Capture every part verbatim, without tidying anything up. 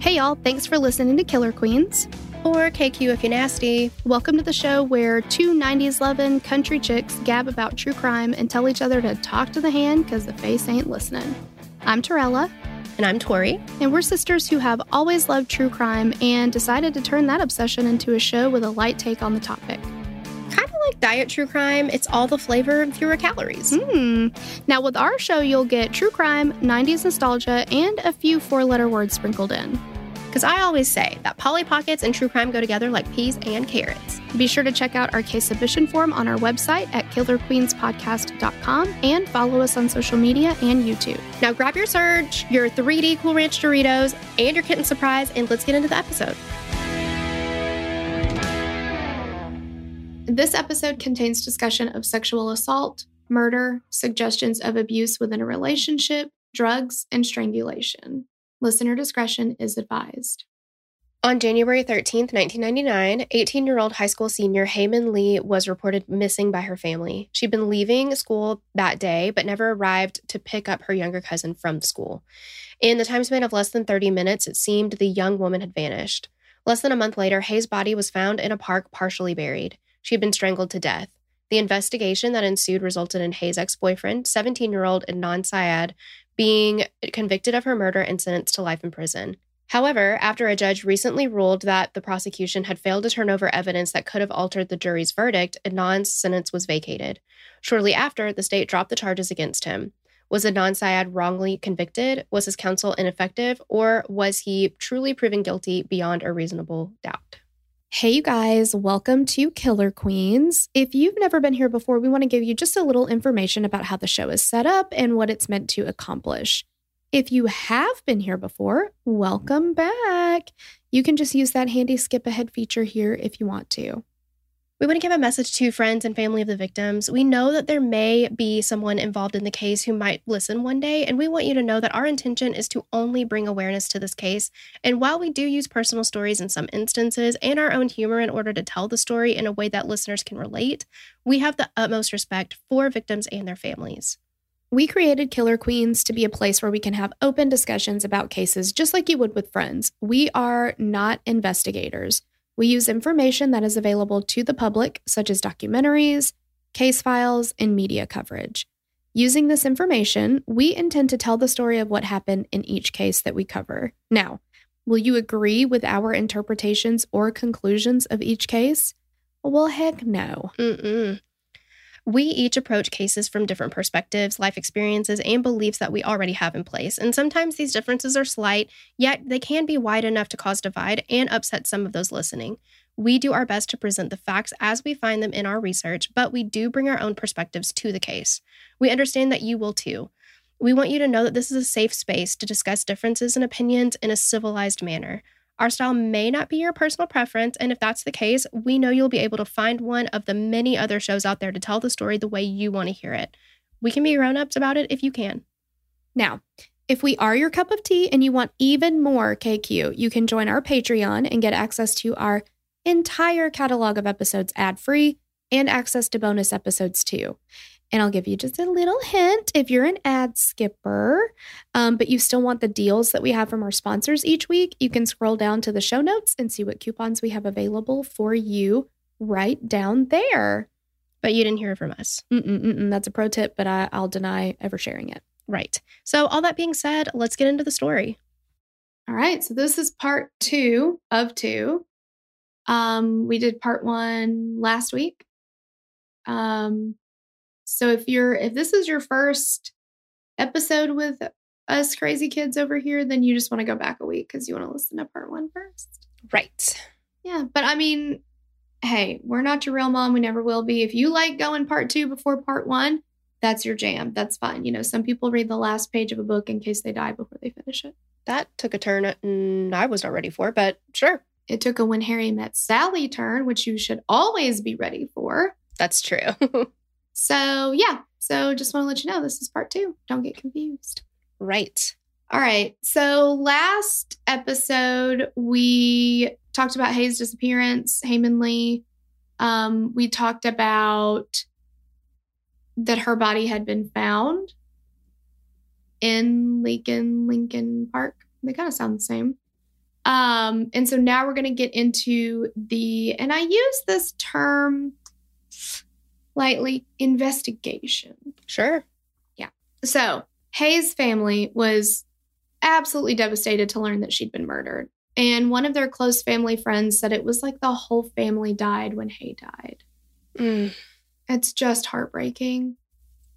Hey y'all, thanks for listening to Killer Queens, or K Q if you're nasty. Welcome to the show where two nineties lovin' country chicks gab about true crime and tell each other to talk to the hand because the face ain't listening. I'm Torella. And I'm Tori. And we're sisters who have always loved true crime and decided to turn that obsession into a show with a light take on the topic. Kind of like diet true crime, it's all the flavor and fewer calories. Mm. Now with our show, you'll get true crime, nineties nostalgia, and a few four-letter words sprinkled in. Because I always say that Polly Pockets and true crime go together like peas and carrots. Be sure to check out our case submission form on our website at Killer Queens Podcast dot com and follow us on social media and YouTube. Now grab your Surge, your three D Cool Ranch Doritos, and your kitten surprise, and let's get into the episode. This episode contains discussion of sexual assault, murder, suggestions of abuse within a relationship, drugs, and strangulation. Listener discretion is advised. On January thirteenth, nineteen ninety-nine, eighteen-year-old high school senior Hae Min Lee was reported missing by her family. She'd been leaving school that day, but never arrived to pick up her younger cousin from school. In the time span of less than thirty minutes, it seemed the young woman had vanished. Less than a month later, Hae's body was found in a park partially buried. She had been strangled to death. The investigation that ensued resulted in Hae's ex-boyfriend, seventeen-year-old Adnan Syed, being convicted of her murder and sentenced to life in prison. However, after a judge recently ruled that the prosecution had failed to turn over evidence that could have altered the jury's verdict, Adnan's sentence was vacated. Shortly after, the state dropped the charges against him. Was Adnan Syed wrongly convicted? Was his counsel ineffective? Or was he truly proven guilty beyond a reasonable doubt? Hey, you guys, welcome to Killer Queens. If you've never been here before, we want to give you just a little information about how the show is set up and what it's meant to accomplish. If you have been here before, welcome back. You can just use that handy skip ahead feature here if you want to. We want to give a message to friends and family of the victims. We know that there may be someone involved in the case who might listen one day, and we want you to know that our intention is to only bring awareness to this case. And while we do use personal stories in some instances and our own humor in order to tell the story in a way that listeners can relate, we have the utmost respect for victims and their families. We created Killer Queens to be a place where we can have open discussions about cases just like you would with friends. We are not investigators. We use information that is available to the public, such as documentaries, case files, and media coverage. Using this information, we intend to tell the story of what happened in each case that we cover. Now, will you agree with our interpretations or conclusions of each case? Well, heck no. Mm-mm. We each approach cases from different perspectives, life experiences, and beliefs that we already have in place. And sometimes these differences are slight, yet they can be wide enough to cause divide and upset some of those listening. We do our best to present the facts as we find them in our research, but we do bring our own perspectives to the case. We understand that you will too. We want you to know that this is a safe space to discuss differences and opinions in a civilized manner. Our style may not be your personal preference, and if that's the case, we know you'll be able to find one of the many other shows out there to tell the story the way you want to hear it. We can be grown-ups about it if you can. Now, if we are your cup of tea and you want even more K Q, you can join our Patreon and get access to our entire catalog of episodes ad-free and access to bonus episodes too. And I'll give you just a little hint if you're an ad skipper, um, but you still want the deals that we have from our sponsors each week, you can scroll down to the show notes and see what coupons we have available for you right down there. But you didn't hear it from us. Mm-mm, mm-mm, that's a pro tip, but I, I'll deny ever sharing it. Right. So all that being said, let's get into the story. All right. So this is part two of two. Um, we did part one last week. Um. So if you're if this is your first episode with us crazy kids over here, then you just want to go back a week because you want to listen to part one first. Right. Yeah. But I mean, hey, we're not your real mom. We never will be. If you like going part two before part one, that's your jam. That's fine. You know, some people read the last page of a book in case they die before they finish it. That took a turn I was not ready for, but sure. It took a When Harry Met Sally turn, which you should always be ready for. That's true. So, yeah. So just want to let you know, this is part two. Don't get confused. Right. All right. So last episode, we talked about Hae's disappearance, Hae Min Lee. Um, we talked about that her body had been found in Leakin, Lincoln Park. They kind of sound the same. Um, and so now we're going to get into the, and I use this term lightly, investigation. Sure. Yeah. So Hae's family was absolutely devastated to learn that she'd been murdered. And one of their close family friends said it was like the whole family died when Hae died. Mm. It's just heartbreaking.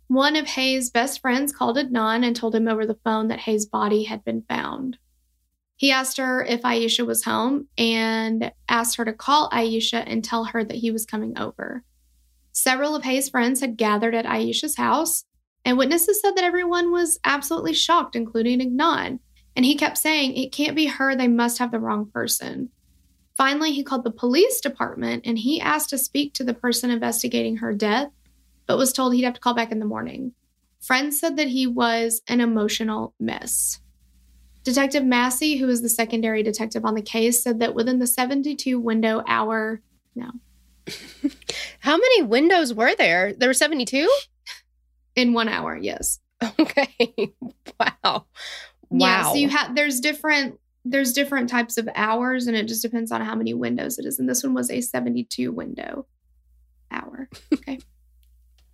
One of Hae's best friends called Adnan and told him over the phone that Hae's body had been found. He asked her if Aisha was home and asked her to call Aisha and tell her that he was coming over. Several of Hae's friends had gathered at Aisha's house, and witnesses said that everyone was absolutely shocked, including Adnan. And he kept saying, it can't be her. They must have the wrong person. Finally, he called the police department and he asked to speak to the person investigating her death, but was told he'd have to call back in the morning. Friends said that he was an emotional mess. Detective Massey, who was the secondary detective on the case, said that within the seventy-two window hour, no. How many windows were there? There were seventy-two? In one hour, yes. Okay. Wow. Wow. Yeah, so you have, there's different... There's different types of hours, and it just depends on how many windows it is. And this one was a seventy-two window hour. Okay.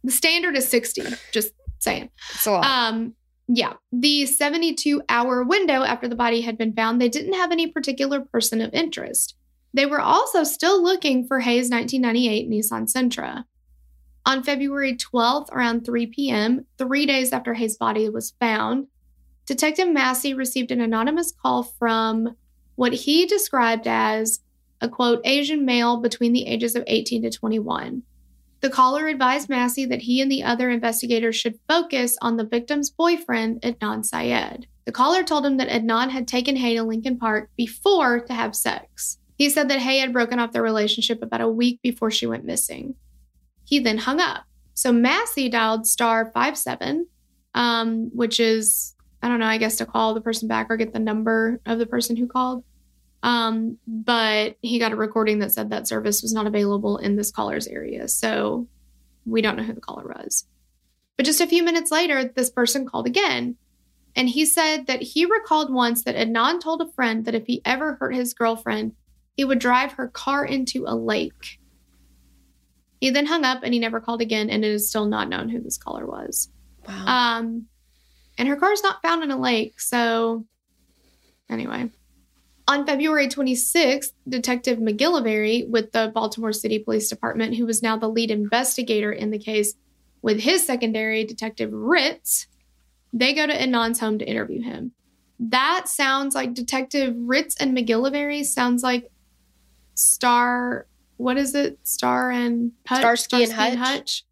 The standard is sixty, just saying. It's a lot. Um, yeah. The seventy-two hour window after the body had been found, they didn't have any particular person of interest. They were also still looking for Hae's nineteen ninety-eight Nissan Sentra. On February twelfth, around three p.m., three days after Hae's body was found, Detective Massey received an anonymous call from what he described as a, quote, Asian male between the ages of eighteen to twenty-one. The caller advised Massey that he and the other investigators should focus on the victim's boyfriend, Adnan Syed. The caller told him that Adnan had taken Hae to Lincoln Park before to have sex. He said that Hae had broken off their relationship about a week before she went missing. He then hung up. So Massey dialed star five seven, um, which is... I don't know, I guess to call the person back or get the number of the person who called. Um, but he got a recording that said that service was not available in this caller's area. So we don't know who the caller was. But just a few minutes later, this person called again. And he said that he recalled once that Adnan told a friend that if he ever hurt his girlfriend, he would drive her car into a lake. He then hung up and he never called again. And it is still not known who this caller was. Wow. Um, And her car's not found in a lake, so anyway. On February twenty-sixth, Detective MacGillivary with the Baltimore City Police Department, who was now the lead investigator in the case with his secondary, Detective Ritz, they go to Adnan's home to interview him. That sounds like Detective Ritz and MacGillivary sounds like Star, what is it? Star and Hutch? Starsky, Starsky and Hutch. And Hutch.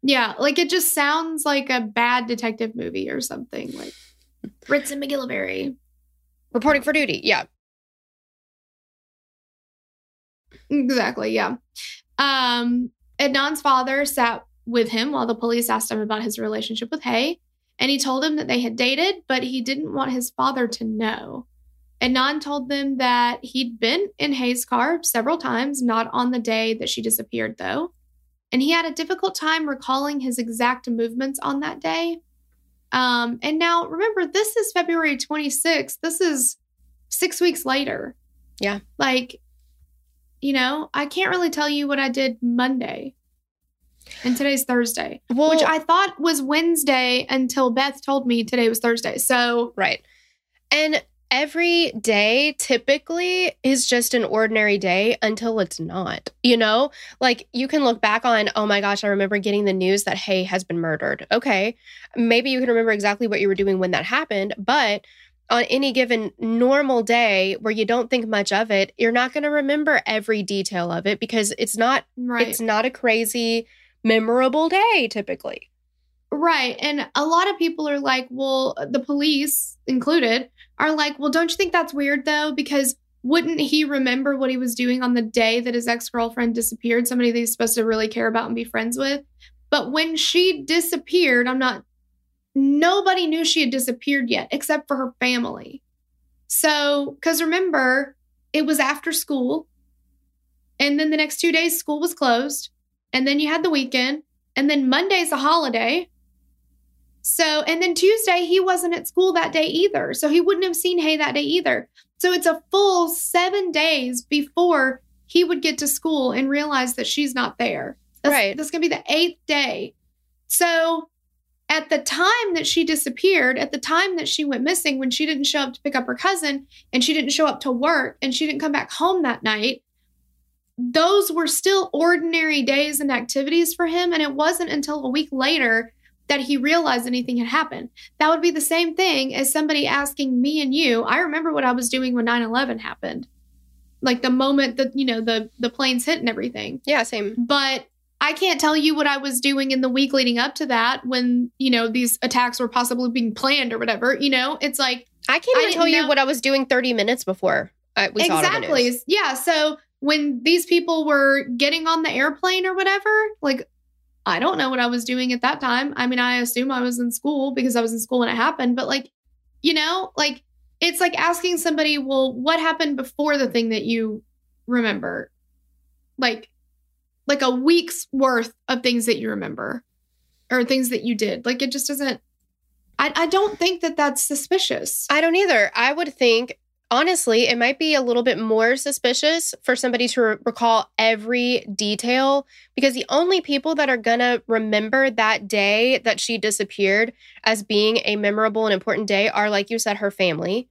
Yeah, like it just sounds like a bad detective movie or something. Like Ritz and MacGillivary. Reporting for duty, yeah. Exactly, yeah. Um, Adnan's father sat with him while the police asked him about his relationship with Hae, and he told him that they had dated, but he didn't want his father to know. Adnan told them that he'd been in Hae's car several times, not on the day that she disappeared, though. And he had a difficult time recalling his exact movements on that day. Um, and now, remember, this is February twenty-sixth. This is six weeks later. Yeah. Like, you know, I can't really tell you what I did Monday. And today's Thursday, well, which I thought was Wednesday until Beth told me today was Thursday. So, right. And every day typically is just an ordinary day until it's not, you know, like you can look back on, oh my gosh, I remember getting the news that Hae has been murdered. Okay. Maybe you can remember exactly what you were doing when that happened, but on any given normal day where you don't think much of it, you're not going to remember every detail of it because it's not, right. It's not a crazy, memorable day typically. Right. And a lot of people are like, well, the police included are like, well, don't you think that's weird, though? Because wouldn't he remember what he was doing on the day that his ex-girlfriend disappeared, somebody that he's supposed to really care about and be friends with? But when she disappeared, I'm not, nobody knew she had disappeared yet, except for her family. So, because remember, it was after school. And then the next two days, school was closed. And then you had the weekend. And then Monday's a holiday. So, and then Tuesday, he wasn't at school that day either. So he wouldn't have seen Hae that day either. So it's a full seven days before he would get to school and realize that she's not there. That's, right. That's going to be the eighth day. So at the time that she disappeared, at the time that she went missing, when she didn't show up to pick up her cousin and she didn't show up to work and she didn't come back home that night, those were still ordinary days and activities for him. And it wasn't until a week later that he realized anything had happened. That would be the same thing as somebody asking me and you, I remember what I was doing when nine eleven happened. Like the moment that, you know, the, the planes hit and everything. Yeah, same. But I can't tell you what I was doing in the week leading up to that when, you know, these attacks were possibly being planned or whatever. You know, it's like... I can't even I tell you know. what I was doing thirty minutes before I, we exactly. saw it on the news. Yeah, so when these people were getting on the airplane or whatever, like... I don't know what I was doing at that time. I mean, I assume I was in school because I was in school when it happened. But like, you know, like it's like asking somebody, well, what happened before the thing that you remember? Like, like a week's worth of things that you remember or things that you did. Like, it just doesn't, I, I don't think that that's suspicious. I don't either. I would think, honestly, it might be a little bit more suspicious for somebody to re- recall every detail, because the only people that are going to remember that day that she disappeared as being a memorable and important day are, like you said, her family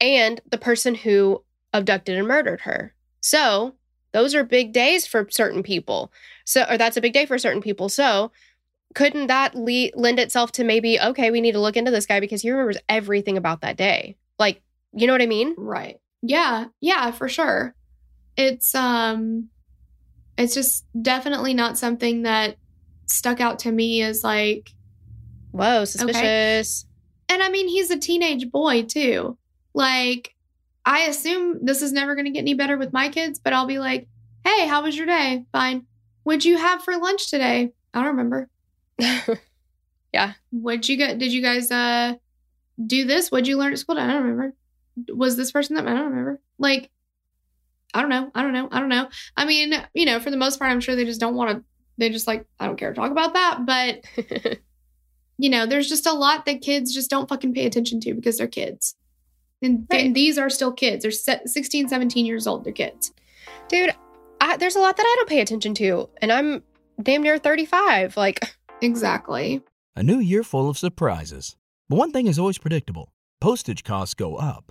and the person who abducted and murdered her. So those are big days for certain people. So, or that's a big day for certain people. So couldn't that le- lend itself to maybe, okay, we need to look into this guy because he remembers everything about that day. Like, you know what I mean? Right. Yeah. Yeah, for sure. It's um, it's just definitely not something that stuck out to me as like, whoa, suspicious. Okay. And I mean, he's a teenage boy too. Like, I assume this is never going to get any better with my kids, but I'll be like, hey, how was your day? Fine. What'd you have for lunch today? I don't remember. Yeah. What'd you get? Did you guys uh do this? What'd you learn at school? I don't remember. Was this person that I don't remember? Like, I don't know. I don't know. I don't know. I mean, you know, for the most part, I'm sure they just don't want to, they just like, I don't care to talk about that. But, you know, there's just a lot that kids just don't fucking pay attention to because they're kids. And, right. and these are still kids. They're sixteen, seventeen years old. They're kids. Dude, I, there's a lot that I don't pay attention to. And I'm damn near thirty-five. Like, exactly. A new year full of surprises. But one thing is always predictable. Postage costs go up.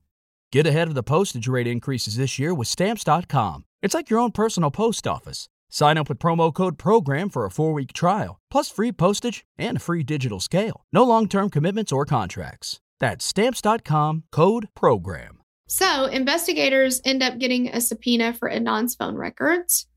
Get ahead of the postage rate increases this year with Stamps dot com. It's like your own personal post office. Sign up with promo code PROGRAM for a four-week trial, plus free postage and a free digital scale. No long-term commitments or contracts. That's Stamps dot com, code PROGRAM. So, investigators end up getting a subpoena for Adnan's phone records.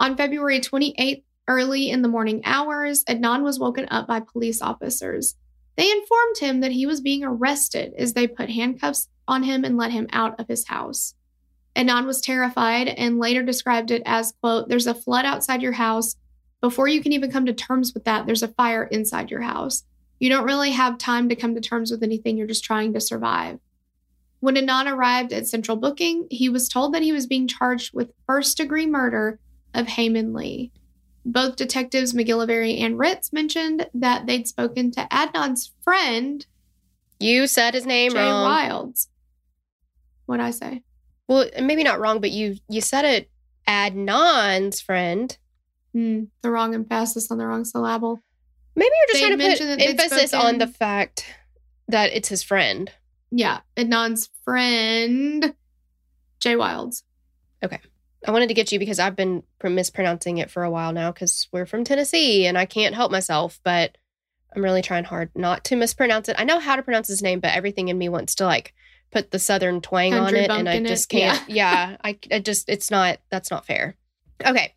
On February twenty-eighth, early in the morning hours, Adnan was woken up by police officers. They informed him that he was being arrested as they put handcuffs on him and let him out of his house. Adnan was terrified and later described it as, quote, there's a flood outside your house. Before you can even come to terms with that, there's a fire inside your house. You don't really have time to come to terms with anything. You're just trying to survive. When Adnan arrived at Central Booking, he was told that he was being charged with first-degree murder of Hae Min Lee. Both detectives MacGillivary and Ritz mentioned that they'd spoken to Adnan's friend. You said his name Jay wrong. Jay Wilds. What'd I say? Well, maybe not wrong, but you you said it Adnan's friend. Mm, the wrong emphasis on the wrong syllable. Maybe you're just they'd trying to put emphasis spoken... on the fact that it's his friend. Yeah, Adnan's friend, Jay Wilds. Okay. I wanted to get you because I've been mispronouncing it for a while now because we're from Tennessee and I can't help myself, but I'm really trying hard not to mispronounce it. I know how to pronounce his name, but everything in me wants to like put the Southern twang on it and I just can't. Yeah, yeah I, I just, it's not, that's not fair. Okay.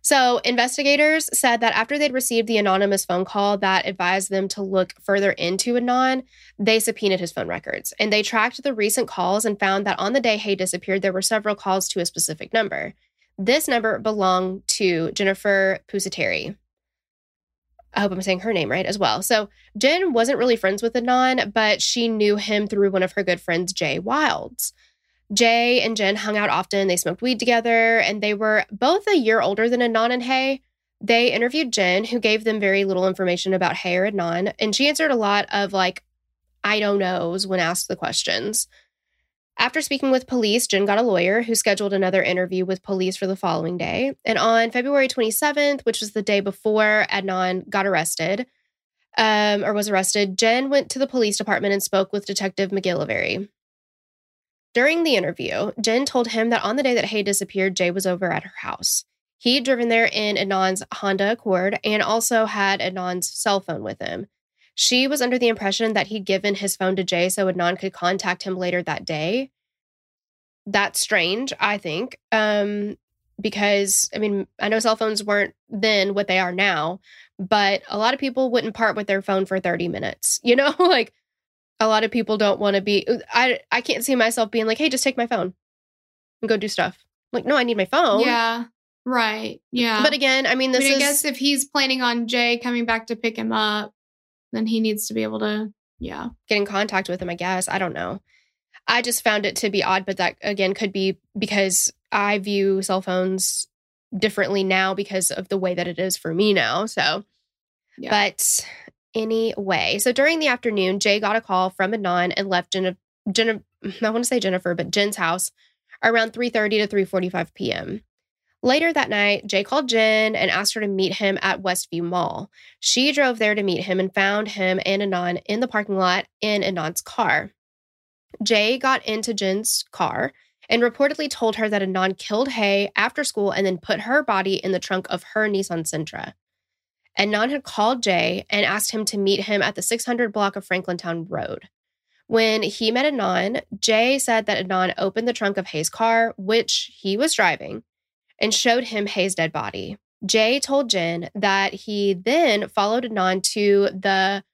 So investigators said that after they'd received the anonymous phone call that advised them to look further into Adnan, they subpoenaed his phone records. And they tracked the recent calls and found that on the day Hae disappeared, there were several calls to a specific number. This number belonged to Jennifer Pusateri. I hope I'm saying her name right as well. So Jen wasn't really friends with Adnan, but she knew him through one of her good friends, Jay Wilds. Jay and Jen hung out often. They smoked weed together, and they were both a year older than Adnan and Hae. They interviewed Jen, who gave them very little information about Hae or Adnan, and she answered a lot of, like, I don't knows when asked the questions. After speaking with police, Jen got a lawyer who scheduled another interview with police for the following day. And on February twenty-seventh, which was the day before Adnan got arrested, um, or was arrested, Jen went to the police department and spoke with Detective MacGillivary. During the interview, Jen told him that on the day that Hae disappeared, Jay was over at her house. He'd driven there in Adnan's Honda Accord and also had Adnan's cell phone with him. She was under the impression that he'd given his phone to Jay so Adnan could contact him later that day. That's strange, I think, um, because, I mean, I know cell phones weren't then what they are now, but a lot of people wouldn't part with their phone for thirty minutes, you know, like, a lot of people don't want to be, I I can't see myself being like, hey, just take my phone and go do stuff. Like, no, I need my phone. Yeah, right. Yeah. But again, I mean, this but I is... I guess if he's planning on Jay coming back to pick him up, then he needs to be able to, yeah. Get in contact with him, I guess. I don't know. I just found it to be odd, but that, again, could be because I view cell phones differently now because of the way that it is for me now. So, yeah. But... Anyway, so during the afternoon, Jay got a call from Adnan and left Jenna, Jenna, I want to say Jennifer, but Jen's house around three thirty to three forty-five p.m. Later that night, Jay called Jen and asked her to meet him at Westview Mall. She drove there to meet him and found him and Adnan in the parking lot in Adnan's car. Jay got into Jen's car and reportedly told her that Adnan killed Hae after school and then put her body in the trunk of her Nissan Sentra. Adnan had called Jay and asked him to meet him at the six hundred block of Franklintown Road. When he met Adnan, Jay said that Adnan opened the trunk of Hae's car, which he was driving, and showed him Hae's dead body. Jay told Jen that he then followed Adnan to the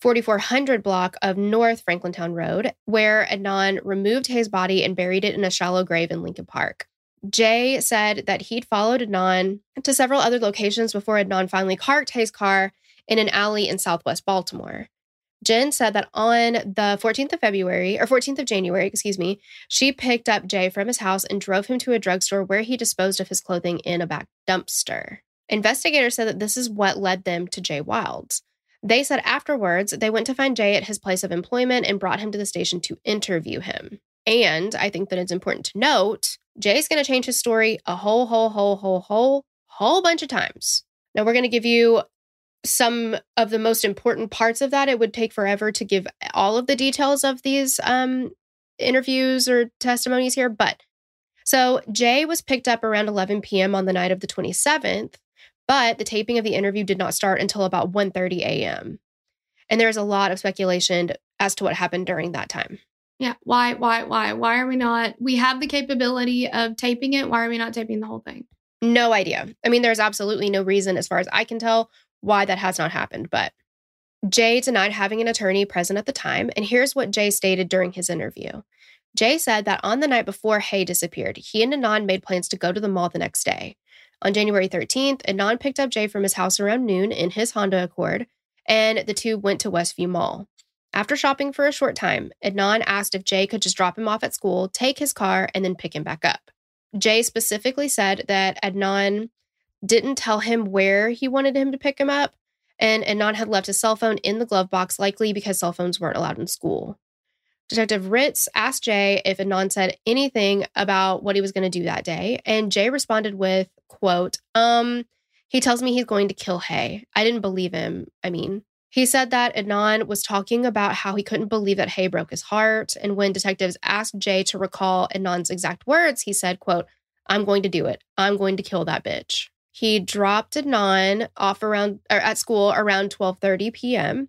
forty-four hundred block of North Franklintown Road, where Adnan removed Hae's body and buried it in a shallow grave in Lincoln Park. Jay said that he'd followed Adnan to several other locations before Adnan finally parked Hae's car in an alley in Southwest Baltimore. Jen said that on the fourteenth of February, or fourteenth of January, excuse me, she picked up Jay from his house and drove him to a drugstore where he disposed of his clothing in a back dumpster. Investigators said that this is what led them to Jay Wilds. They said afterwards, they went to find Jay at his place of employment and brought him to the station to interview him. And I think that it's important to note, Jay's going to change his story a whole, whole, whole, whole, whole, whole bunch of times. Now, we're going to give you some of the most important parts of that. It would take forever to give all of the details of these um, interviews or testimonies here. But so Jay was picked up around eleven p.m. on the night of the twenty-seventh, but the taping of the interview did not start until about one thirty a.m. And there's a lot of speculation as to what happened during that time. Yeah. Why, why, why? Why are we not? We have the capability of taping it. Why are we not taping the whole thing? No idea. I mean, there's absolutely no reason, as far as I can tell, why that has not happened. But Jay denied having an attorney present at the time. And here's what Jay stated during his interview. Jay said that on the night before Hae disappeared, he and Adnan made plans to go to the mall the next day. On January thirteenth, Adnan picked up Jay from his house around noon in his Honda Accord, and the two went to Westview Mall. After shopping for a short time, Adnan asked if Jay could just drop him off at school, take his car, and then pick him back up. Jay specifically said that Adnan didn't tell him where he wanted him to pick him up, and Adnan had left his cell phone in the glove box, likely because cell phones weren't allowed in school. Detective Ritz asked Jay if Adnan said anything about what he was going to do that day, and Jay responded with, quote, um, he tells me he's going to kill Hae. I didn't believe him. I mean, he said that Adnan was talking about how he couldn't believe that Hae broke his heart, and when detectives asked Jay to recall Adnan's exact words, he said, quote, I'm going to do it. I'm going to kill that bitch. He dropped Adnan off around or at school around twelve thirty p.m.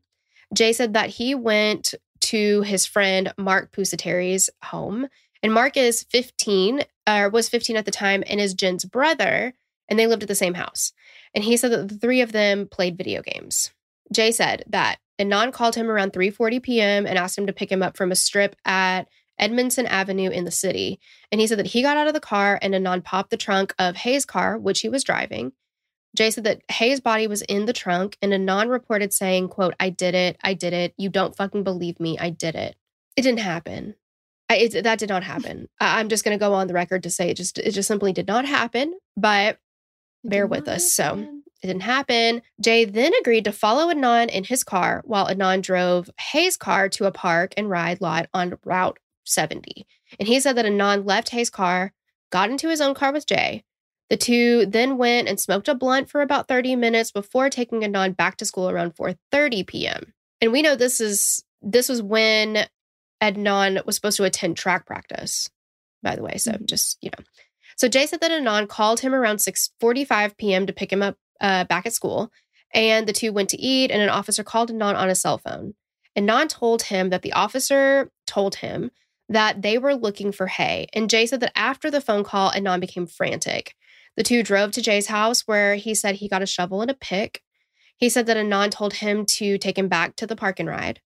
Jay said that he went to his friend Mark Pusateri's home, and Mark is fifteen, or was fifteen at the time, and is Jen's brother, and they lived at the same house. And he said that the three of them played video games. Jay said that Adnan called him around three forty p.m. and asked him to pick him up from a strip at Edmondson Avenue in the city. And he said that he got out of the car and Adnan popped the trunk of Hae's car, which he was driving. Jay said that Hae's body was in the trunk, and Adnan reported saying, quote, I did it. I did it. You don't fucking believe me. I did it. It didn't happen. I, it, that did not happen. I, I'm just going to go on the record to say it just, it just simply did not happen, but bear with us. So it didn't happen. Jay then agreed to follow Adnan in his car while Adnan drove Hae's car to a park and ride lot on Route seventy. And he said that Adnan left Hae's car, got into his own car with Jay. The two then went and smoked a blunt for about thirty minutes before taking Adnan back to school around four thirty p.m. And we know this is this was when Adnan was supposed to attend track practice, by the way. So mm-hmm. just, you know. So Jay said that Adnan called him around six forty-five p.m. to pick him up uh, back at school. And the two went to eat, and an officer called Adnan on his cell phone. Adnan told him that the officer told him that they were looking for Hae. And Jay said that after the phone call, Adnan became frantic. The two drove to Jay's house, where he said he got a shovel and a pick. He said that Adnan told him to take him back to the park and ride.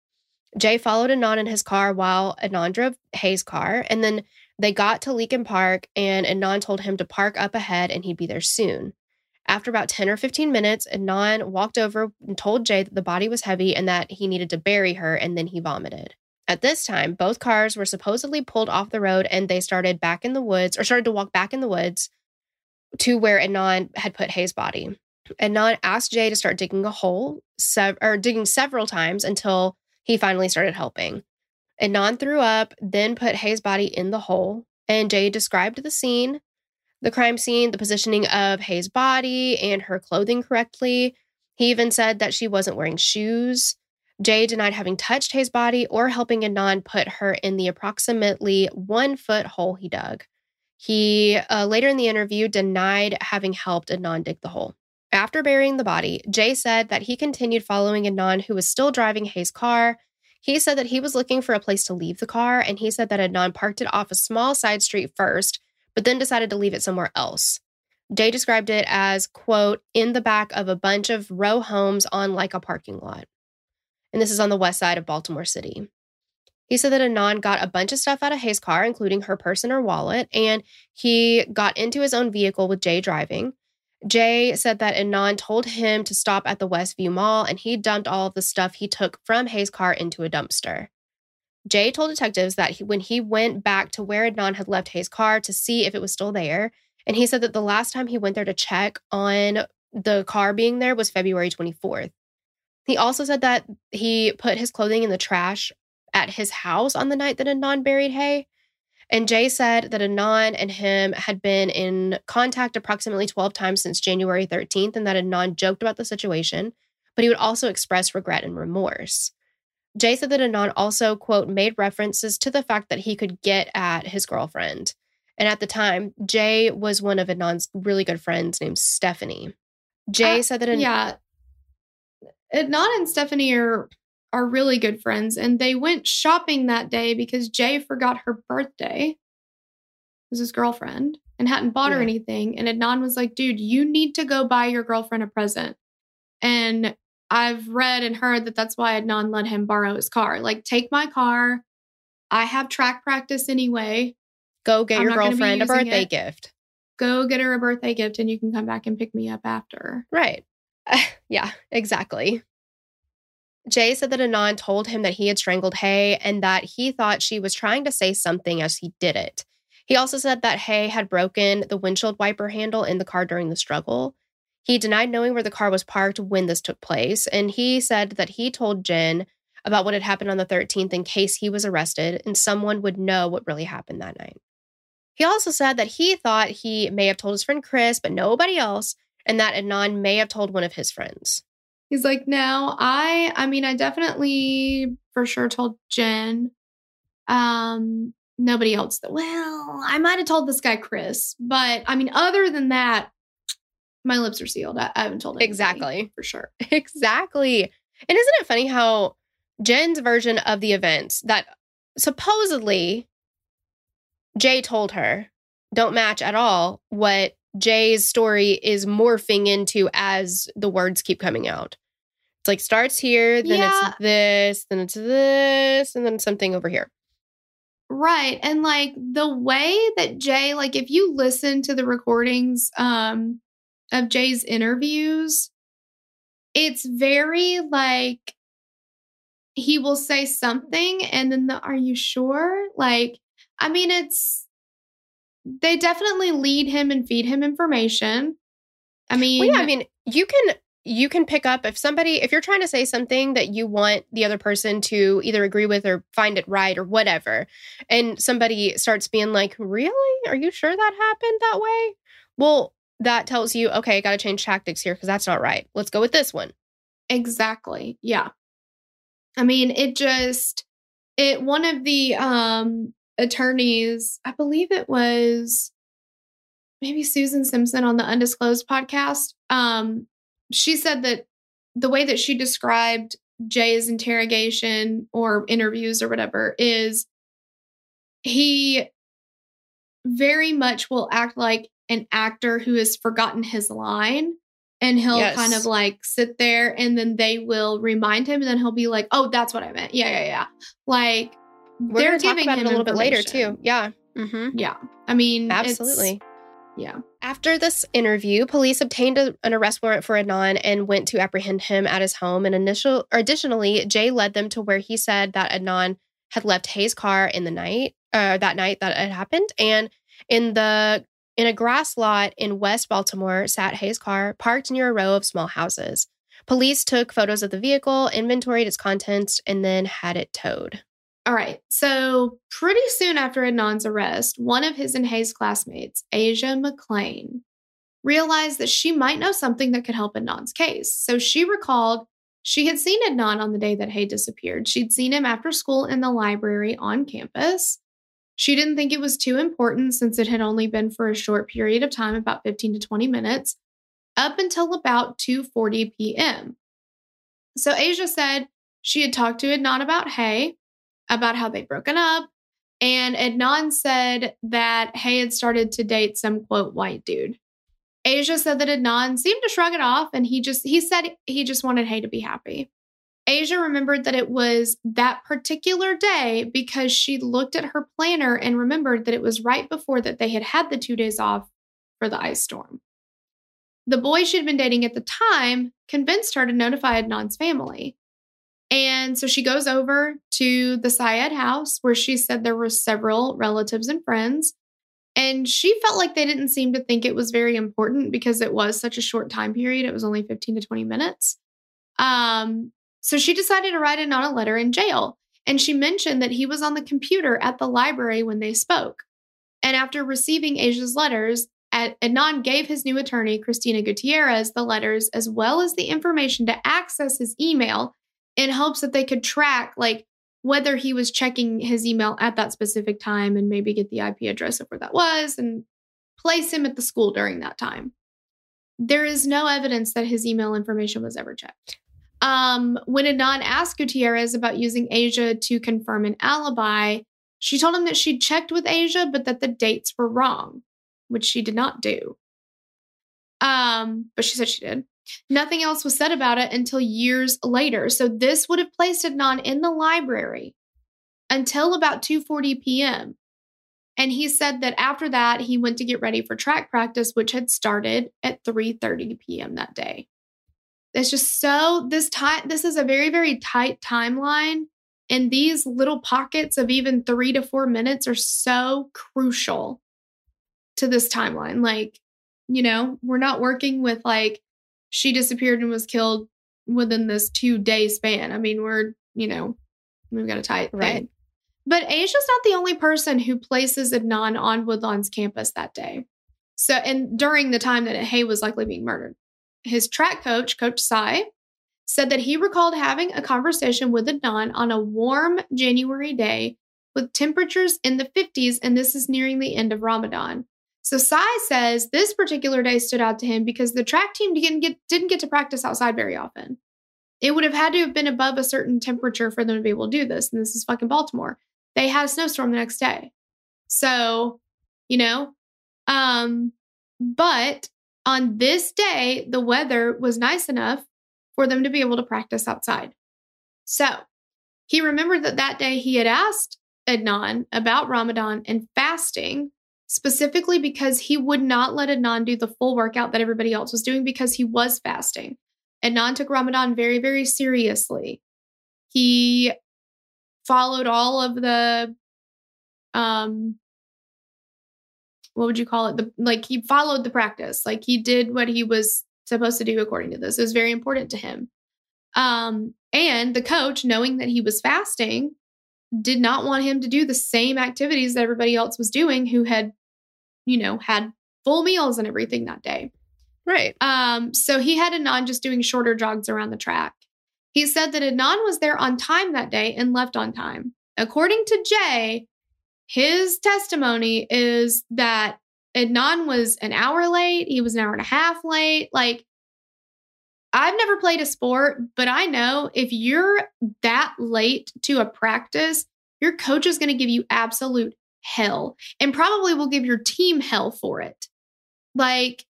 Jay followed Adnan in his car while Adnan drove Hae's car. And then they got to Leakin Park, and Adnan told him to park up ahead and he'd be there soon. After about ten or fifteen minutes, Adnan walked over and told Jay that the body was heavy and that he needed to bury her, and then he vomited. At this time, both cars were supposedly pulled off the road, and they started back in the woods, or started to walk back in the woods to where Adnan had put Hae's body. Adnan asked Jay to start digging a hole, sev- or digging several times until he finally started helping. Adnan threw up, then put Hae's body in the hole, and Jay described the scene, the crime scene, the positioning of Hae's body, and her clothing correctly. He even said that she wasn't wearing shoes. Jay denied having touched Hae's body or helping Adnan put her in the approximately one-foot hole he dug. He, uh, later in the interview, denied having helped Adnan dig the hole. After burying the body, Jay said that he continued following Adnan, who was still driving Hae's car. He said that he was looking for a place to leave the car, and he said that Adnan parked it off a small side street first, but then decided to leave it somewhere else. Jay described it as, quote, in the back of a bunch of row homes on like a parking lot. And this is on the west side of Baltimore City. He said that Adnan got a bunch of stuff out of Hae's car, including her purse and her wallet, and he got into his own vehicle with Jay driving. Jay said that Adnan told him to stop at the Westview Mall, and he dumped all of the stuff he took from Hae's car into a dumpster. Jay told detectives that he, when he went back to where Adnan had left Hae's car to see if it was still there, and he said that the last time he went there to check on the car being there was February twenty-fourth. He also said that he put his clothing in the trash at his house on the night that Adnan buried Hae. And Jay said that Adnan and him had been in contact approximately twelve times since January thirteenth, and that Adnan joked about the situation, but he would also express regret and remorse. Jay said that Adnan also, quote, made references to the fact that he could get at his girlfriend. And at the time, Jay was one of Adnan's really good friends named Stephanie. Jay uh, said that Adnan... Yeah. Adnan and Stephanie are... are really good friends, and they went shopping that day because Jay forgot her birthday. It was his girlfriend, and hadn't bought yeah. her anything. And Adnan was like, dude, you need to go buy your girlfriend a present. And I've read and heard that that's why Adnan let him borrow his car. Like, take my car. I have track practice anyway. Go get I'm your girlfriend a birthday it. gift. Go get her a birthday gift, and you can come back and pick me up after. Right. Yeah, exactly. Jay said that Adnan told him that he had strangled Hae and that he thought she was trying to say something as he did it. He also said that Hae had broken the windshield wiper handle in the car during the struggle. He denied knowing where the car was parked when this took place, and he said that he told Jen about what had happened on the thirteenth in case he was arrested and someone would know what really happened that night. He also said that he thought he may have told his friend Chris, but nobody else, and that Adnan may have told one of his friends. He's like, no, I, I mean, I definitely for sure told Jen. Um, nobody else. That, well, I might have told this guy Chris, but I mean, other than that, my lips are sealed. I, I haven't told anybody. Exactly. For sure. Exactly. And isn't it funny how Jen's version of the events that supposedly Jay told her don't match at all what Jay's story is morphing into as the words keep coming out. It's like starts here, then yeah. It's this, then it's this, and then something over here. Right. And like the way that Jay, like if you listen to the recordings um, of Jay's interviews, it's very like he will say something and then the, are you sure? Like, I mean, it's, they definitely lead him and feed him information. I mean, well, yeah, I mean, you can you can pick up if somebody if you're trying to say something that you want the other person to either agree with or find it right or whatever. And somebody starts being like, really? Are you sure that happened that way? Well, that tells you, OK, I got to change tactics here because that's not right. Let's go with this one. Exactly. Yeah. I mean, it just it one of the um. attorneys, I believe it was maybe Susan Simpson on the Undisclosed podcast. Um, she said that the way that she described Jay's interrogation or interviews or whatever is he very much will act like an actor who has forgotten his line. And he'll yes. kind of like sit there and then they will remind him and then he'll be like, oh, that's what I meant. Yeah, yeah, yeah. Like, We're They're going to talk about it a little bit later, too. Yeah. Mm-hmm. Yeah. I mean, absolutely. Yeah. After this interview, police obtained a, an arrest warrant for Adnan and went to apprehend him at his home. And initial, or additionally, Jay led them to where he said that Adnan had left Hae's car in the night, uh, that night that it happened. And in the in a grass lot in West Baltimore sat Hae's car parked near a row of small houses. Police took photos of the vehicle, inventoried its contents, and then had it towed. All right, so pretty soon after Adnan's arrest, one of his and Hae's classmates, Asia McClain, realized that she might know something that could help Adnan's case. So she recalled she had seen Adnan on the day that Hae disappeared. She'd seen him after school in the library on campus. She didn't think it was too important since it had only been for a short period of time, about fifteen to twenty minutes, up until about two forty p.m. So Asia said she had talked to Adnan about Hae, about how they'd broken up. And Adnan said that Hae had started to date some, quote, white dude. Asia said that Adnan seemed to shrug it off, and he just he said he just wanted Hae to be happy. Asia remembered that it was that particular day because she looked at her planner and remembered that it was right before that they had had the two days off for the ice storm. The boy she'd been dating at the time convinced her to notify Adnan's family. And so she goes over to the Syed house where she said there were several relatives and friends. And she felt like they didn't seem to think it was very important because it was such a short time period. It was only fifteen to twenty minutes. Um, so she decided to write Adnan a letter in jail. And she mentioned that he was on the computer at the library when they spoke. And after receiving Asia's letters, Adnan gave his new attorney, Christina Gutierrez, the letters as well as the information to access his email in hopes that they could track like whether he was checking his email at that specific time and maybe get the I P address of where that was and place him at the school during that time. There is no evidence that his email information was ever checked. Um, when Adnan asked Gutierrez about using Asia to confirm an alibi, she told him that she'd checked with Asia, but that the dates were wrong, which she did not do. Um, but she said she did. Nothing else was said about it until years later. So this would have placed Adnan in the library until about two forty p.m. And he said that after that, he went to get ready for track practice, which had started at three thirty p.m. that day. It's just so this time, this is a very, very tight timeline. And these little pockets of even three to four minutes are so crucial to this timeline. Like, you know, we're not working with like she disappeared and was killed within this two day span. I mean, we're, you know, we've got a tight right. thing. But Aisha's not the only person who places Adnan on Woodlawn's campus that day. So, and during the time that Hae was likely being murdered, his track coach, Coach Sai, said that he recalled having a conversation with Adnan on a warm January day with temperatures in the fifties, and this is nearing the end of Ramadan. So Sai says this particular day stood out to him because the track team didn't get, didn't get to practice outside very often. It would have had to have been above a certain temperature for them to be able to do this, and this is fucking Baltimore. They had a snowstorm the next day. So, you know, um, but on this day, the weather was nice enough for them to be able to practice outside. So he remembered that that day he had asked Adnan about Ramadan and fasting, specifically because he would not let Adnan do the full workout that everybody else was doing because he was fasting. Adnan took Ramadan very, very seriously. He followed all of the, um, what would you call it? The, like he followed the practice. Like he did what he was supposed to do according to this. It was very important to him. Um, and the coach, knowing that he was fasting, did not want him to do the same activities that everybody else was doing who had, you know, had full meals and everything that day. Right. Um, so he had Adnan just doing shorter jogs around the track. He said that Adnan was there on time that day and left on time. According to Jay, his testimony is that Adnan was an hour late. He was an hour and a half late. Like, I've never played a sport, but I know if you're that late to a practice, your coach is going to give you absolute hell and probably will give your team hell for it. Like,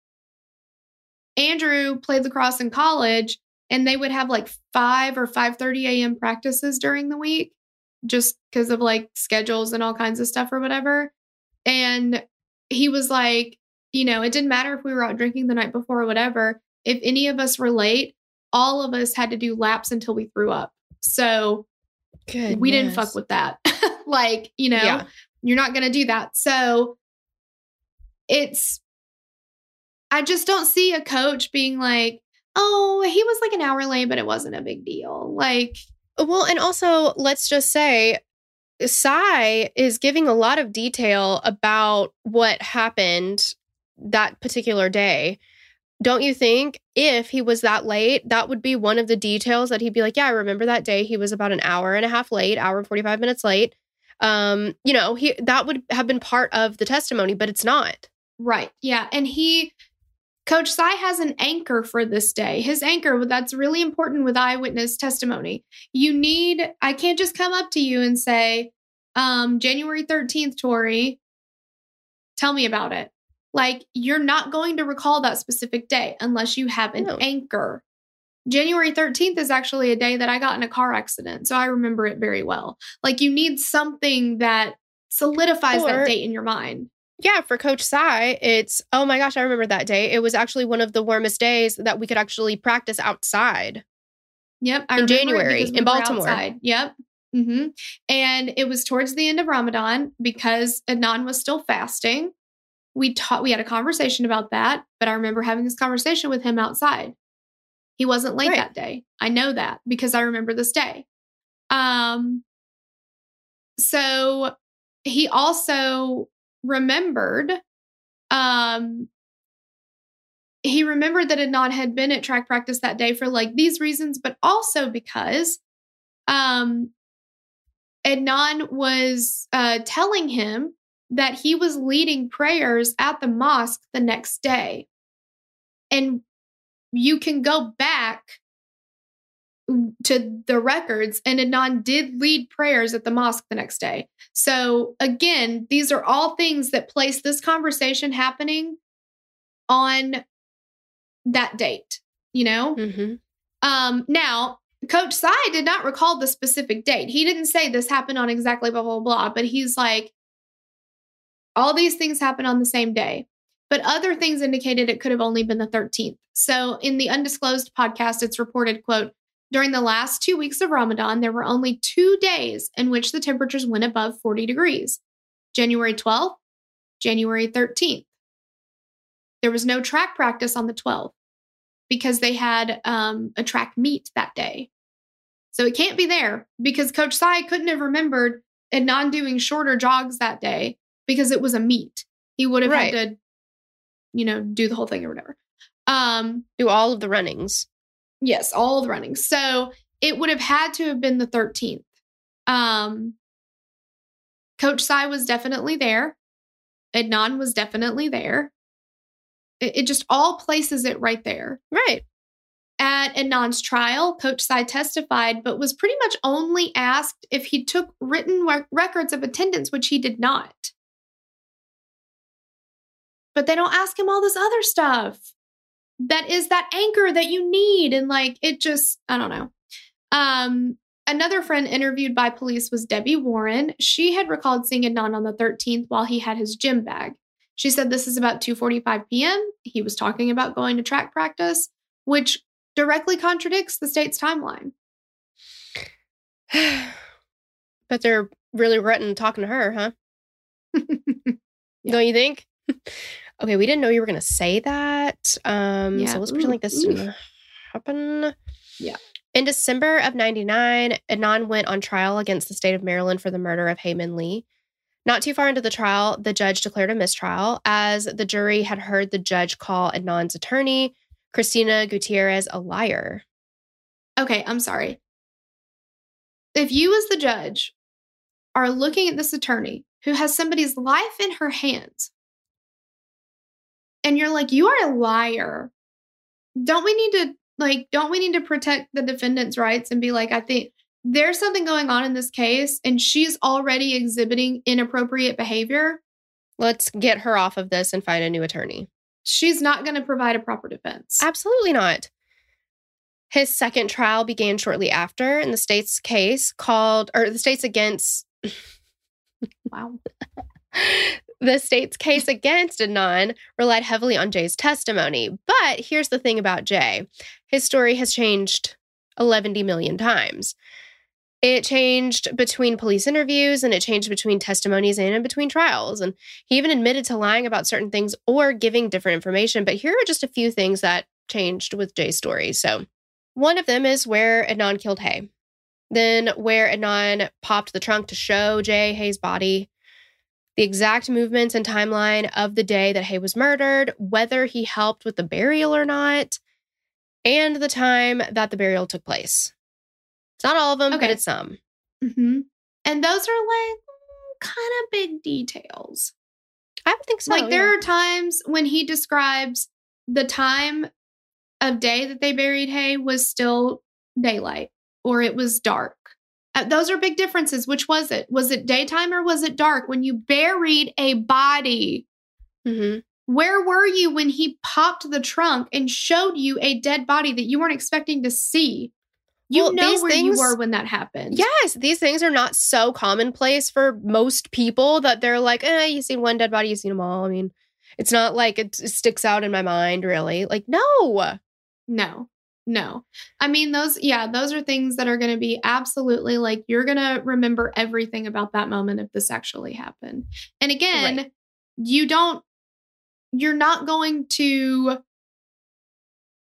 Andrew played lacrosse in college and they would have like five or five thirty a.m. practices during the week just because of like schedules and all kinds of stuff or whatever. And he was like, you know, it didn't matter if we were out drinking the night before or whatever. If any of us were late, all of us had to do laps until we threw up. So Goodness. We didn't fuck with that. Like, you know, yeah. You're not going to do that. So it's, I just don't see a coach being like, oh, he was like an hour late, but it wasn't a big deal. Like, well, and also let's just say, Sai is giving a lot of detail about what happened that particular day. Don't you think if he was that late, that would be one of the details that he'd be like, yeah, I remember that day he was about an hour and a half late, hour and forty-five minutes late. Um, you know, he that would have been part of the testimony, but it's not. Right. Yeah. And he, Coach Sai has an anchor for this day. His anchor, that's really important with eyewitness testimony. You need, I can't just come up to you and say, um, January thirteenth, Tori, tell me about it. Like, you're not going to recall that specific day unless you have an no. anchor. January thirteenth is actually a day that I got in a car accident, so I remember it very well. Like, you need something that solidifies or- that date in your mind. Yeah, for Coach Sai, it's, oh my gosh, I remember that day. It was actually one of the warmest days that we could actually practice outside. Yep. I in January, in we Baltimore. Outside. Yep. Mm-hmm. And it was towards the end of Ramadan because Adnan was still fasting. We taught, we had a conversation about that, but I remember having this conversation with him outside. He wasn't late right. that day. I know that because I remember this day. Um. So he also... remembered, um, he remembered that Adnan had been at track practice that day for like these reasons, but also because um, Adnan was uh, telling him that he was leading prayers at the mosque the next day. And you can go back to the records, and Adnan did lead prayers at the mosque the next day. So again, these are all things that place this conversation happening on that date, you know? Mm-hmm. Um, now, Coach Sai did not recall the specific date. He didn't say this happened on exactly blah, blah, blah, but he's like, all these things happen on the same day. But other things indicated it could have only been the thirteenth. So in the Undisclosed podcast, it's reported, quote, during the last two weeks of Ramadan, there were only two days in which the temperatures went above forty degrees. January twelfth, January thirteenth. There was no track practice on the twelfth because they had um, a track meet that day. So it can't be there because Coach Sai couldn't have remembered Adnan doing shorter jogs that day because it was a meet. He would have right. had to, you know, do the whole thing or whatever. Um, do all of the runnings. Yes, all the runnings. So it would have had to have been the thirteenth. Um, Coach Sai was definitely there. Adnan was definitely there. It, it just all places it right there. Right. At Adnan's trial, Coach Sai testified, but was pretty much only asked if he took written rec- records of attendance, which he did not. But they don't ask him all this other stuff. That is that anchor that you need. And like, it just, I don't know. Um, another friend interviewed by police was Debbie Warren. She had recalled seeing Adnan on the thirteenth while he had his gym bag. She said this is about two forty-five p.m. He was talking about going to track practice, which directly contradicts the state's timeline. But they're really written talking to her, huh? Yeah. Don't you think? Okay, we didn't know you were going to say that. Um, yeah. So let's pretend like this didn't happen. Yeah. In December of ninety-nine, Adnan went on trial against the state of Maryland for the murder of Hae Min Lee. Not too far into the trial, the judge declared a mistrial as the jury had heard the judge call Adnan's attorney, Christina Gutierrez, a liar. Okay, I'm sorry. If you as the judge are looking at this attorney who has somebody's life in her hands, and you're like, you are a liar. Don't we need to like, don't we need to protect the defendant's rights and be like, I think there's something going on in this case and she's already exhibiting inappropriate behavior. Let's get her off of this and find a new attorney. She's not going to provide a proper defense. Absolutely not. His second trial began shortly after in the state's case called, or the state's against. Wow. The state's case against Adnan relied heavily on Jay's testimony. But here's the thing about Jay. His story has changed eleven million times. It changed between police interviews, and it changed between testimonies and in between trials. And he even admitted to lying about certain things or giving different information. But here are just a few things that changed with Jay's story. So one of them is where Adnan killed Hay. Then where Adnan popped the trunk to show Jay Hay's body. The exact movements and timeline of the day that Hay was murdered, whether he helped with the burial or not, and the time that the burial took place. It's not all of them, okay. But it's some. Mm-hmm. And those are like kind of big details. I would think so. Like yeah. There are times when he describes the time of day that they buried Hay was still daylight or it was dark. Those are big differences. Which was it? Was it daytime or was it dark? When you buried a body, mm-hmm. Where were you when he popped the trunk and showed you a dead body that you weren't expecting to see? You well, know where things, you were when that happened. Yes, these things are not so commonplace for most people that they're like, eh, you've seen one dead body, you've seen them all. I mean, it's not like it sticks out in my mind, really. Like, no. No. No, I mean, those, yeah, those are things that are going to be absolutely like, you're going to remember everything about that moment if this actually happened. And again, right. you don't, you're not going to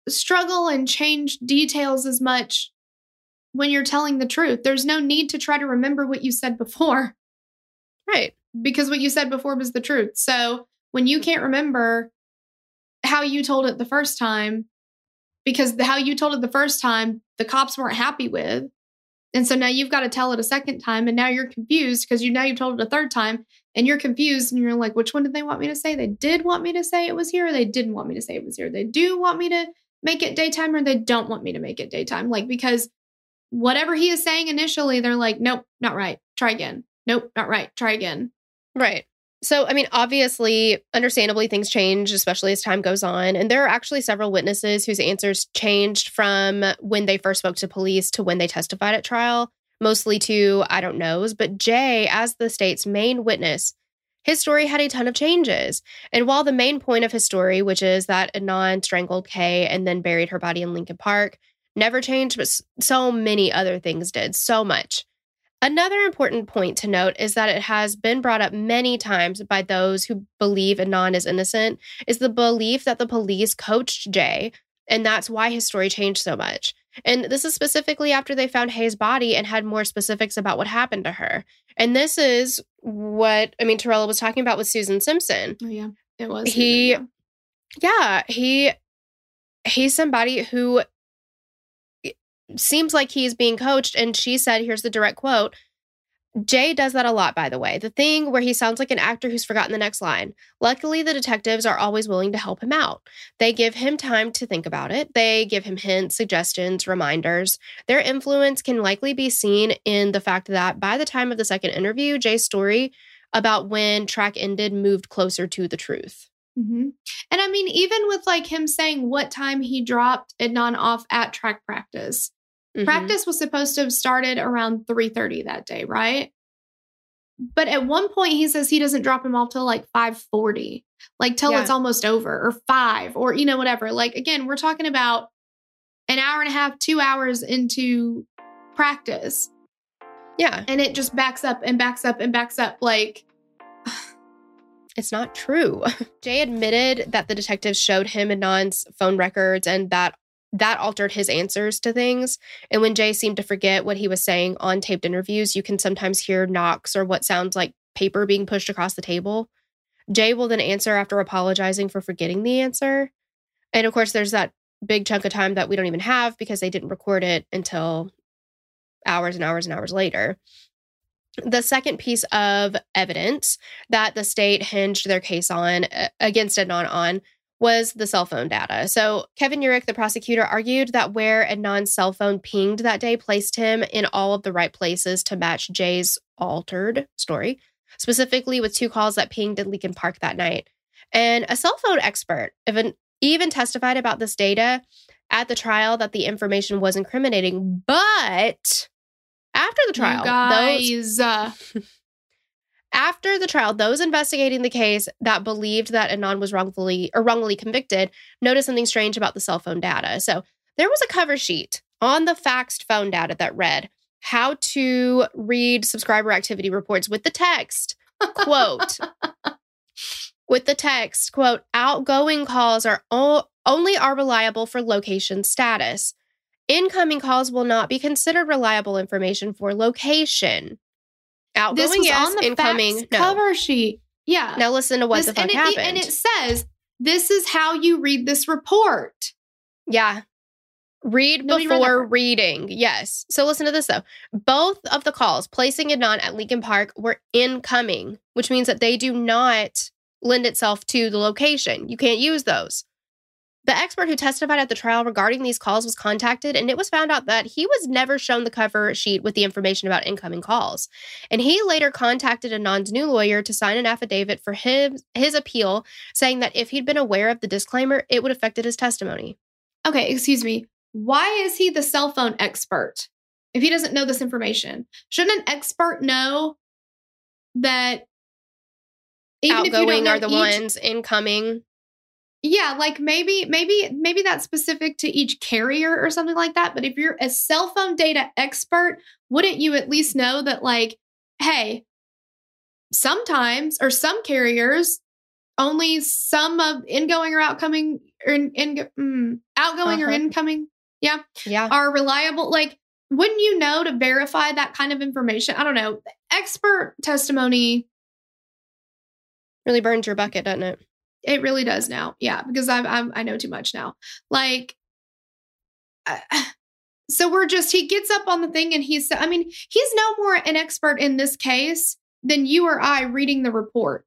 struggle and change details as much when you're telling the truth. There's no need to try to remember what you said before. Right. Because what you said before was the truth. So when you can't remember how you told it the first time, because the, how you told it the first time, the cops weren't happy with. And so now you've got to tell it a second time. And now you're confused because you now you've told it a third time and you're confused. And you're like, which one did they want me to say? They did want me to say it was here. Or they didn't want me to say it was here. They do want me to make it daytime or they don't want me to make it daytime. Like, because whatever he is saying initially, they're like, nope, not right. Try again. Nope, not right. Try again. Right. So, I mean, obviously, understandably, things change, especially as time goes on. And there are actually several witnesses whose answers changed from when they first spoke to police to when they testified at trial, mostly to I don't knows. But Jay, as the state's main witness, his story had a ton of changes. And while the main point of his story, which is that Adnan strangled Kay and then buried her body in Lincoln Park, never changed, but so many other things did, so much. Another important point to note is that it has been brought up many times by those who believe Adnan is innocent, is the belief that the police coached Jay, and that's why his story changed so much. And this is specifically after they found Hae's body and had more specifics about what happened to her. And this is what, I mean, Terrella was talking about with Susan Simpson. Oh, yeah, it was. He, Susan, yeah. yeah, he, he's somebody who seems like he's being coached. And she said, here's the direct quote, Jay does that a lot, by the way. The thing where he sounds like an actor who's forgotten the next line. Luckily, the detectives are always willing to help him out. They give him time to think about it. They give him hints, suggestions, reminders. Their influence can likely be seen in the fact that by the time of the second interview, Jay's story about when track ended moved closer to the truth. Mm-hmm. And I mean, even with like him saying what time he dropped Adnan off at track practice, mm-hmm. practice was supposed to have started around three thirty that day, right? But at one point he says he doesn't drop him off till like five forty, like till yeah. it's almost over, or five, or, you know, whatever. Like, again, we're talking about an hour and a half, two hours into practice. Yeah. And it just backs up and backs up and backs up. Like, it's not true. Jay admitted that the detectives showed him Adnan's phone records and that that altered his answers to things. And when Jay seemed to forget what he was saying on taped interviews, you can sometimes hear knocks or what sounds like paper being pushed across the table. Jay will then answer after apologizing for forgetting the answer. And of course, there's that big chunk of time that we don't even have because they didn't record it until hours and hours and hours later. The second piece of evidence that the state hinged their case on, against Adnan on, was the cell phone data. So Kevin Yurick, the prosecutor, argued that where Adnan's cell phone pinged that day placed him in all of the right places to match Jay's altered story, specifically with two calls that pinged at Leakin Park that night. And a cell phone expert even, even testified about this data at the trial that the information was incriminating, but... After the trial, you guys. Those, uh, after the trial, those investigating the case that believed that Adnan was wrongfully or wrongly convicted noticed something strange about the cell phone data. So there was a cover sheet on the faxed phone data that read how to read subscriber activity reports with the text, quote, with the text, quote, outgoing calls are o- only are reliable for location status. Incoming calls will not be considered reliable information for location. Outgoing, this was yes, on the incoming no. cover sheet. Yeah. Now listen to what this, the fuck and it, happened. And it says, this is how you read this report. Yeah. Read Nobody before read reading. Yes. So listen to this, though. Both of the calls placing Adnan at Lincoln Park were incoming, which means that they do not lend itself to the location. You can't use those. The expert who testified at the trial regarding these calls was contacted, and it was found out that he was never shown the cover sheet with the information about incoming calls. And he later contacted Adnan's new lawyer to sign an affidavit for his, his appeal, saying that if he'd been aware of the disclaimer, it would have affected his testimony. Okay, excuse me. Why is he the cell phone expert if he doesn't know this information? Shouldn't an expert know that even outgoing if you don't know are the each- ones incoming? Yeah, like maybe, maybe, maybe that's specific to each carrier or something like that. But if you're a cell phone data expert, wouldn't you at least know that, like, hey, sometimes or some carriers only some of incoming or outgoing or in, in, mm, outgoing uh-huh. or incoming, yeah, yeah, are reliable. Like, wouldn't you know to verify that kind of information? I don't know. Expert testimony really burns your bucket, doesn't it? It really does now. Yeah, because I've, I'm, I know too much now. Like, uh, so we're just, he gets up on the thing and he's, I mean, he's no more an expert in this case than you or I reading the report,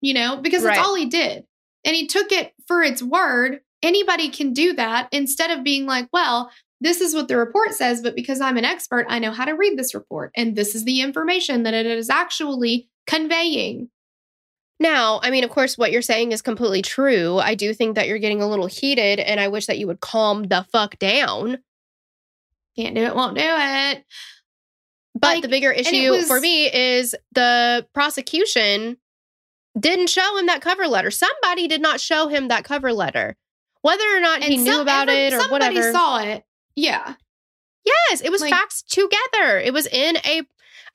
you know, because that's right. all he did. And he took it for its word. Anybody can do that instead of being like, well, this is what the report says, but because I'm an expert, I know how to read this report. And this is the information that it is actually conveying. Now, I mean, of course, what you're saying is completely true. I do think that you're getting a little heated, and I wish that you would calm the fuck down. Can't do it, won't do it. But like, the bigger issue was, for me is the prosecution didn't show him that cover letter. Somebody did not show him that cover letter. Whether or not and he so, knew about it or somebody whatever. Somebody saw it. Yeah. Yes, it was like, faxed together. It was in a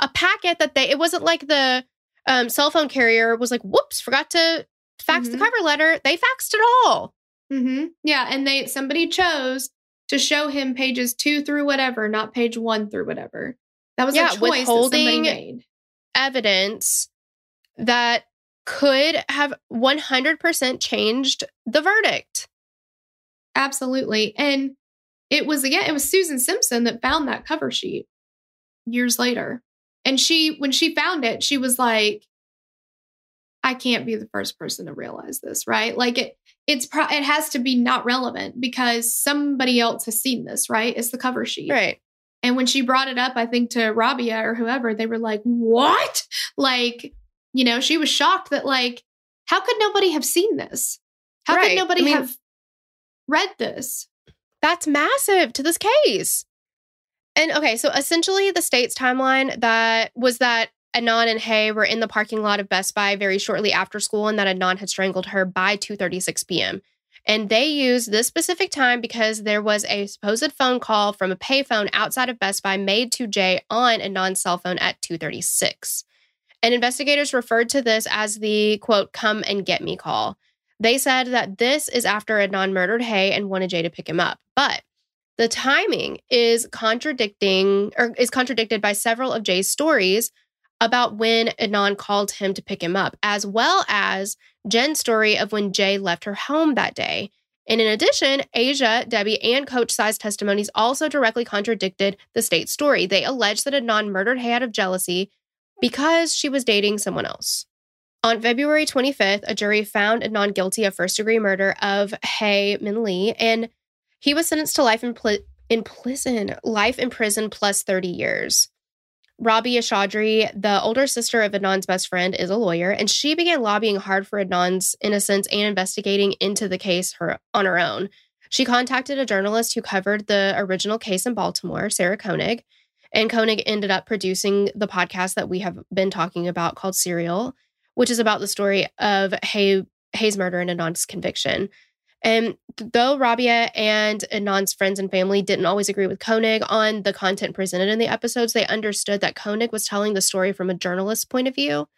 a packet that they... It wasn't like the um, cell phone carrier was like, whoops, forgot to fax mm-hmm. the cover letter. They faxed it all. Mm-hmm. Yeah, and they somebody chose to show him pages two through whatever, not page one through whatever. That was yeah, a choice withholding that somebody made. Evidence that could have one hundred percent changed the verdict. Absolutely. And it was, again, it was Susan Simpson that found that cover sheet years later. And she, when she found it, she was like, I can't be the first person to realize this, right? Like it, it's, pro- it has to be not relevant because somebody else has seen this, right? It's the cover sheet. Right. And when she brought it up, I think to Rabia or whoever, they were like, what? Like, you know, she was shocked that like, how could nobody have seen this? How right. could nobody I mean, have read this? That's massive to this case. And okay, so essentially the state's timeline that was that Adnan and Hae were in the parking lot of Best Buy very shortly after school and that Adnan had strangled her by two thirty-six p.m. And they used this specific time because there was a supposed phone call from a payphone outside of Best Buy made to Jay on Adnan's cell phone at two thirty-six. And investigators referred to this as the, quote, come and get me call. They said that this is after Adnan murdered Hae and wanted Jay to pick him up. But the timing is contradicting or is contradicted by several of Jay's stories about when Adnan called him to pick him up, as well as Jen's story of when Jay left her home that day. And in addition, Asia, Debbie, and Coach Sai's testimonies also directly contradicted the state's story. They alleged that Adnan murdered Hae out of jealousy because she was dating someone else. On February twenty-fifth, a jury found Adnan guilty of first-degree murder of Hae Min Lee, and he was sentenced to life in, pl- in prison, life in prison plus thirty years. Rabia Chaudry, the older sister of Adnan's best friend, is a lawyer, and she began lobbying hard for Adnan's innocence and investigating into the case her, on her own. She contacted a journalist who covered the original case in Baltimore, Sarah Koenig, and Koenig ended up producing the podcast that we have been talking about called Serial, which is about the story of Hae, Hae's murder and Adnan's conviction. And though Rabia and Adnan's friends and family didn't always agree with Koenig on the content presented in the episodes, they understood that Koenig was telling the story from a journalist's point of view.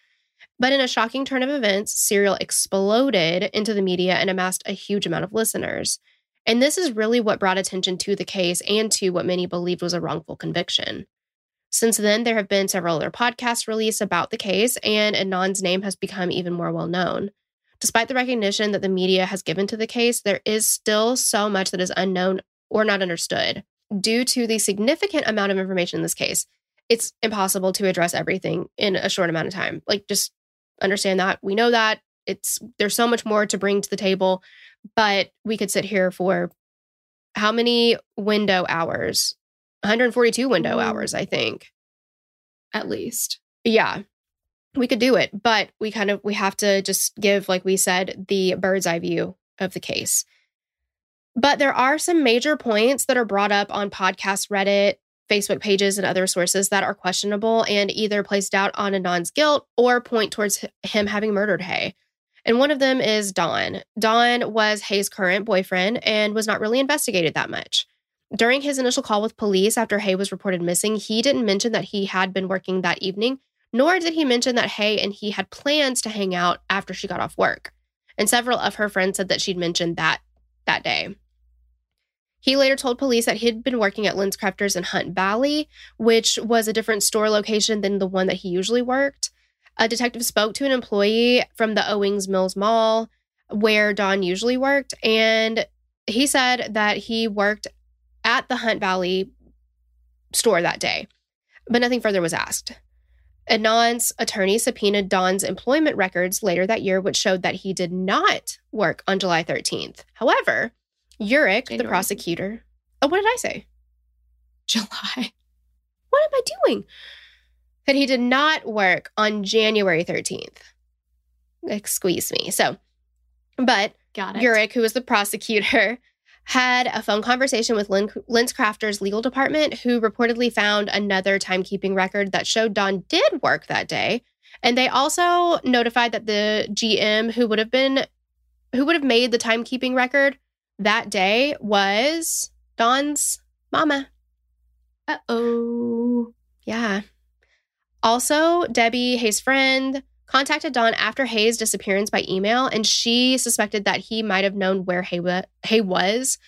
But in a shocking turn of events, Serial exploded into the media and amassed a huge amount of listeners. And this is really what brought attention to the case and to what many believed was a wrongful conviction. Since then, there have been several other podcasts released about the case, and Adnan's name has become even more well-known. Despite the recognition that the media has given to the case, there is still so much that is unknown or not understood. Due to the significant amount of information in this case, it's impossible to address everything in a short amount of time. Like, just understand that. We know that. It's there's so much more to bring to the table, but we could sit here for how many window hours? one hundred forty-two window hours, I think. At least. Yeah, we could do it, but we kind of, we have to just give, like we said, the bird's eye view of the case. But there are some major points that are brought up on podcasts, Reddit, Facebook pages, and other sources that are questionable and either place doubt on Adnan's guilt or point towards him having murdered Hae. And one of them is Don. Don was Hae's current boyfriend and was not really investigated that much. During his initial call with police after Hae was reported missing, he didn't mention that he had been working that evening, nor did he mention that Hae and he had plans to hang out after she got off work. And several of her friends said that she'd mentioned that that day. He later told police that he'd been working at LensCrafters in Hunt Valley, which was a different store location than the one that he usually worked. A detective spoke to an employee from the Owings Mills Mall, where Don usually worked, and he said that he worked at the Hunt Valley store that day, but nothing further was asked. Adnan's attorney subpoenaed Don's employment records later that year, which showed that he did not work on July thirteenth. However, Yurick, January. the prosecutor... Oh, what did I say? July. What am I doing? That he did not work on January thirteenth. Excuse me. So, but Got it. Yurick, who was the prosecutor, had a phone conversation with LensCrafters' legal department, who reportedly found another timekeeping record that showed Don did work that day And they also notified that the G M who would have been, who would have made the timekeeping record that day was Don's mama. Uh-oh. Yeah. Also, Debbie, Hae's friend, contacted Don after Hae's disappearance by email, and she suspected that he might have known where Hae, wa- Hae was.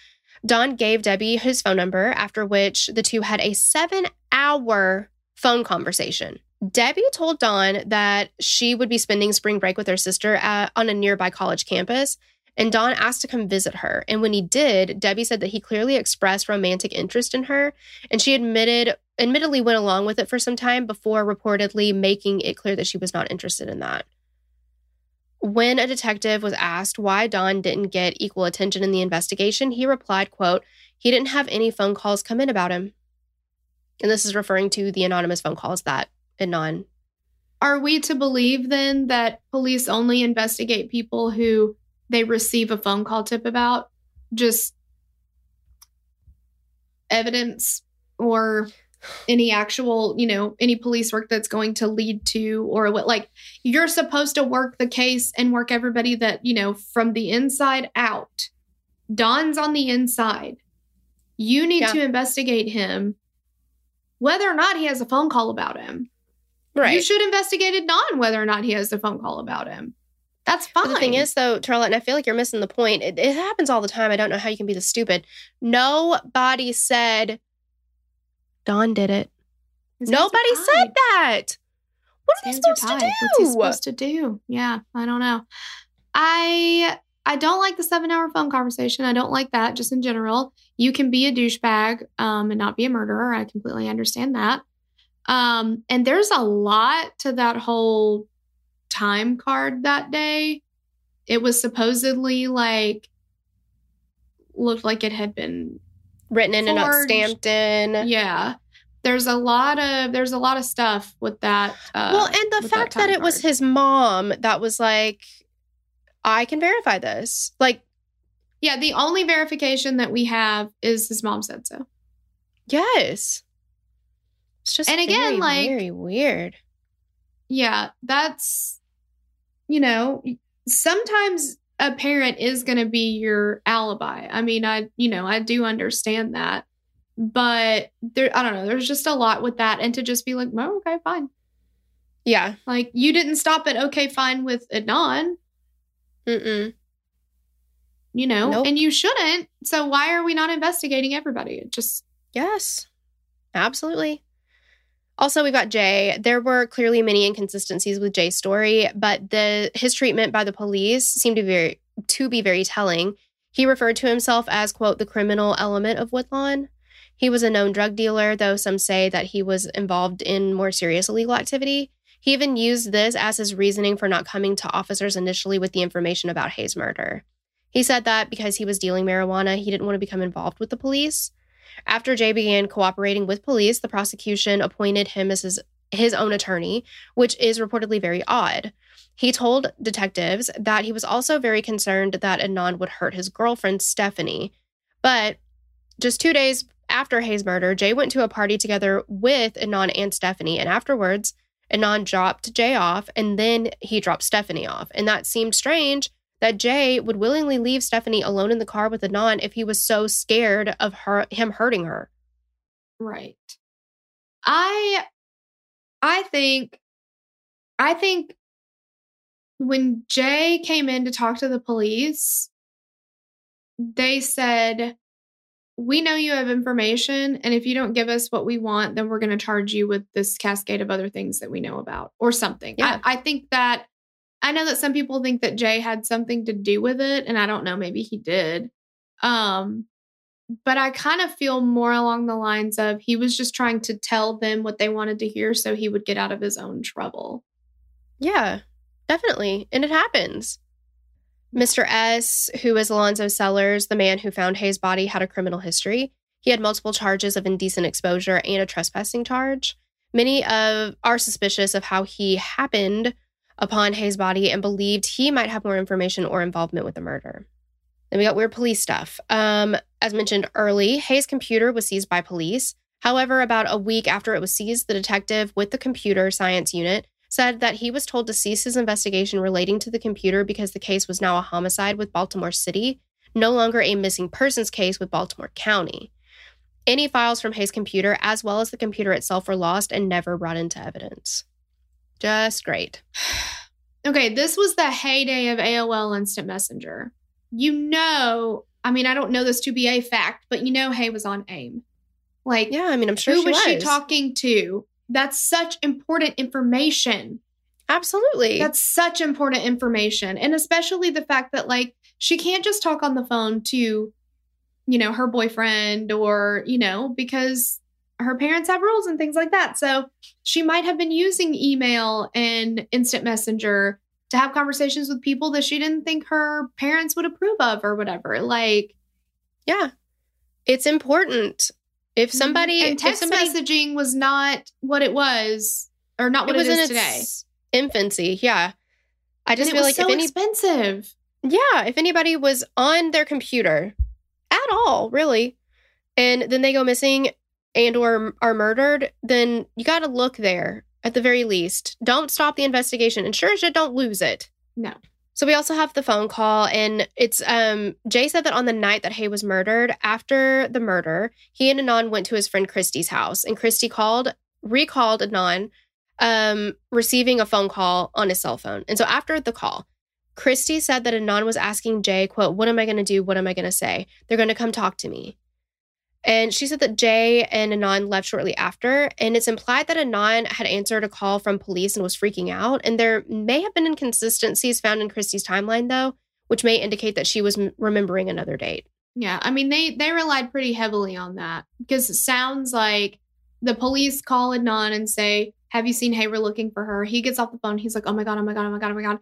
Don gave Debbie his phone number, after which the two had a seven-hour phone conversation. Debbie told Don that she would be spending spring break with her sister at, on a nearby college campus, and Don asked to come visit her. And when he did, Debbie said that he clearly expressed romantic interest in her, and she admitted, admittedly went along with it for some time before reportedly making it clear that she was not interested in that. When a detective was asked why Don didn't get equal attention in the investigation, he replied, quote, "He didn't have any phone calls come in about him." And this is referring to the anonymous phone calls that Adnan. Are we to believe then that police only investigate people who they receive a phone call tip about? Just evidence or any actual, you know, any police work that's going to lead to, or what, like, you're supposed to work the case and work everybody that, you know, from the inside out. Don's on the inside. You need yeah. to investigate him, whether or not he has a phone call about him. Right. You should investigate Don whether or not he has a phone call about him. That's fine. But the thing is, though, Charlotte, and I feel like you're missing the point. It, it happens all the time. I don't know how you can be this stupid. Nobody said Don did it. His Nobody said that. What His are they supposed are to do? What's he supposed to do? Yeah, I don't know. I I don't like the seven-hour phone conversation. I don't like that, just in general. You can be a douchebag um, and not be a murderer. I completely understand that. Um, and there's a lot to that whole time card that day. It was supposedly like, looked like it had been written in forged. And not stamped in. Yeah. There's a lot of, there's a lot of stuff with that. Uh, well, and the fact that, that it card. was his mom that was like, I can verify this. Like, yeah, the only verification that we have is his mom said so. Yes. It's just and again, very, like, very weird. Yeah, that's, you know, sometimes a parent is going to be your alibi. I mean, I, you know, I do understand that, but there, I don't know. There's just a lot with that. And to just be like, oh, okay, fine. Yeah. Like, you didn't stop at okay, fine with Adnan. Mm-mm. You know, nope. And you shouldn't. So why are we not investigating everybody? It just. Yes, absolutely. Also, we've got Jay. There were clearly many inconsistencies with Jay's story, but the his treatment by the police seemed to be very, to be very telling. He referred to himself as, quote, the criminal element of Woodlawn. He was a known drug dealer, though some say that he was involved in more serious illegal activity. He even used this as his reasoning for not coming to officers initially with the information about Hae's murder. He said that because he was dealing marijuana, he didn't want to become involved with the police. After Jay began cooperating with police, the prosecution appointed him as his, his own attorney, which is reportedly very odd. He told detectives that he was also very concerned that Adnan would hurt his girlfriend, Stephanie. But just two days after Hae's murder, Jay went to a party together with Adnan and Stephanie, and afterwards, Adnan dropped Jay off, and then he dropped Stephanie off. And that seemed strange that Jay would willingly leave Stephanie alone in the car with Adnan if he was so scared of her, him hurting her. Right. I, I think, I think when Jay came in to talk to the police, they said, we know you have information, and if you don't give us what we want, then we're going to charge you with this cascade of other things that we know about or something. Yeah. I, I think that I know that some people think that Jay had something to do with it, and I don't know, maybe he did. Um, but I kind of feel more along the lines of he was just trying to tell them what they wanted to hear so he would get out of his own trouble. Yeah, definitely. And it happens. Mister S, who is Alonzo Sellers, the man who found Hae's body, had a criminal history. He had multiple charges of indecent exposure and a trespassing charge. Many of are suspicious of how he happened upon Hae's body and believed he might have more information or involvement with the murder. Then we got weird police stuff. Um, as mentioned early, Hae's computer was seized by police. However, about a week after it was seized, the detective with the computer science unit said that he was told to cease his investigation relating to the computer because the case was now a homicide with Baltimore City, no longer a missing persons case with Baltimore County. Any files from Hae's computer, as well as the computer itself, were lost and never brought into evidence. Just great. Okay, this was the heyday of A O L Instant Messenger. You know, I mean, I don't know this to be a fact, but you know Hae was on AIM. Like, yeah, I mean, I'm sure who she was. Who was she talking to? That's such important information. Absolutely. That's such important information. And especially the fact that, like, she can't just talk on the phone to, you know, her boyfriend or, you know, because her parents have rules and things like that. So she might have been using email and instant messenger to have conversations with people that she didn't think her parents would approve of or whatever. Like, yeah, it's important. If somebody and text if somebody, messaging was not what it was or not what it, it is today. Infancy. Yeah. I just and feel it was like so if any, expensive. Yeah. If anybody was on their computer at all, really, and then they go missing and or are murdered, then you got to look there at the very least. Don't stop the investigation. And sure as shit, don't lose it. No. So we also have the phone call, and it's um, Jay said that on the night that Hae was murdered, after the murder, he and Adnan went to his friend Christy's house, and Christy called, recalled Adnan, um, receiving a phone call on his cell phone. And so after the call, Christy said that Adnan was asking Jay, quote, "What am I going to do? What am I going to say? They're going to come talk to me." And she said that Jay and Adnan left shortly after, and it's implied that Adnan had answered a call from police and was freaking out. And there may have been inconsistencies found in Christy's timeline, though, which may indicate that she was m- remembering another date. Yeah, I mean, they, they relied pretty heavily on that because it sounds like the police call Adnan and say, "Have you seen Hae? We're looking for her." He gets off the phone. He's like, "Oh, my God, oh, my God, oh, my God, oh, my God.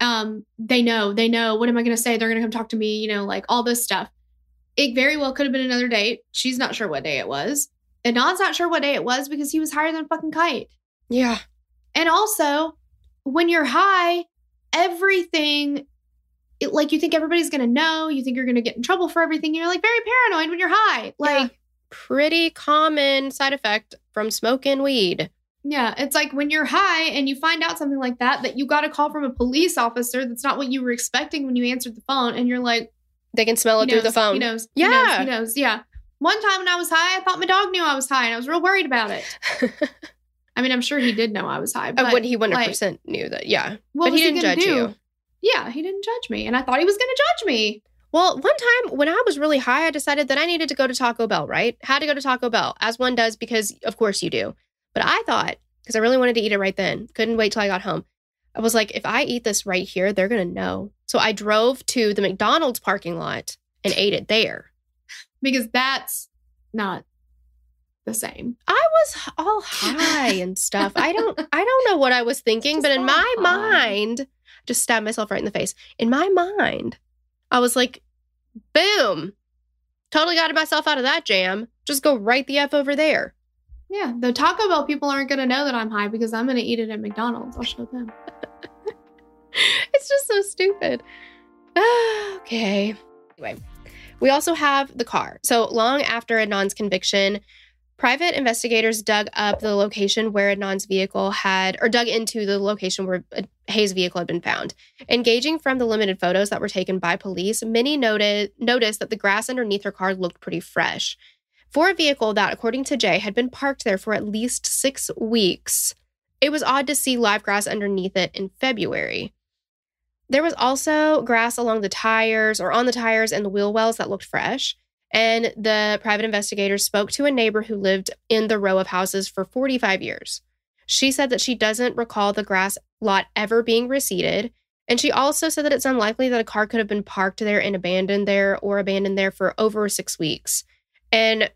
Um, they know, they know. What am I going to say? They're going to come talk to me," you know, like all this stuff. It very well could have been another date. She's not sure what day it was. And Don's not sure what day it was because he was higher than a fucking kite. Yeah. And also, when you're high, everything, it, like, you think everybody's going to know. You think you're going to get in trouble for everything. You're, like, very paranoid when you're high. Like, yeah. Pretty common side effect from smoking weed. Yeah. It's like when you're high and you find out something like that, that you got a call from a police officer that's not what you were expecting when you answered the phone. And you're like, they can smell it through the phone. He knows. Yeah. He knows, he knows. Yeah. One time when I was high, I thought my dog knew I was high and I was real worried about it. I mean, I'm sure he did know I was high. But he one hundred percent like, knew that. Yeah. But he didn't judge you. Yeah. He didn't judge me. And I thought he was going to judge me. Well, one time when I was really high, I decided that I needed to go to Taco Bell, right? Had to go to Taco Bell, as one does, because of course you do. But I thought, because I really wanted to eat it right then, couldn't wait till I got home. I was like, if I eat this right here, they're going to know. So I drove to the McDonald's parking lot and ate it there. Because that's not the same. I was all high and stuff. I don't I don't know what I was thinking, just but in my high. mind, just stabbed myself right in the face. In my mind, I was like, boom, totally got myself out of that jam. Just go right the F over there. Yeah, the Taco Bell people aren't going to know that I'm high because I'm going to eat it at McDonald's. I'll show them. It's just so stupid. Okay. Anyway, we also have the car. So long after Adnan's conviction, private investigators dug up the location where Adnan's vehicle had, or dug into the location where Hae's vehicle had been found. Engaging from the limited photos that were taken by police, many noted, noticed that the grass underneath her car looked pretty fresh. For a vehicle that, according to Jay, had been parked there for at least six weeks, it was odd to see live grass underneath it in February. There was also grass along the tires or on the tires and the wheel wells that looked fresh. And the private investigator spoke to a neighbor who lived in the row of houses for forty-five years. She said that she doesn't recall the grass lot ever being reseeded. And she also said that it's unlikely that a car could have been parked there and abandoned there or abandoned there for over six weeks. And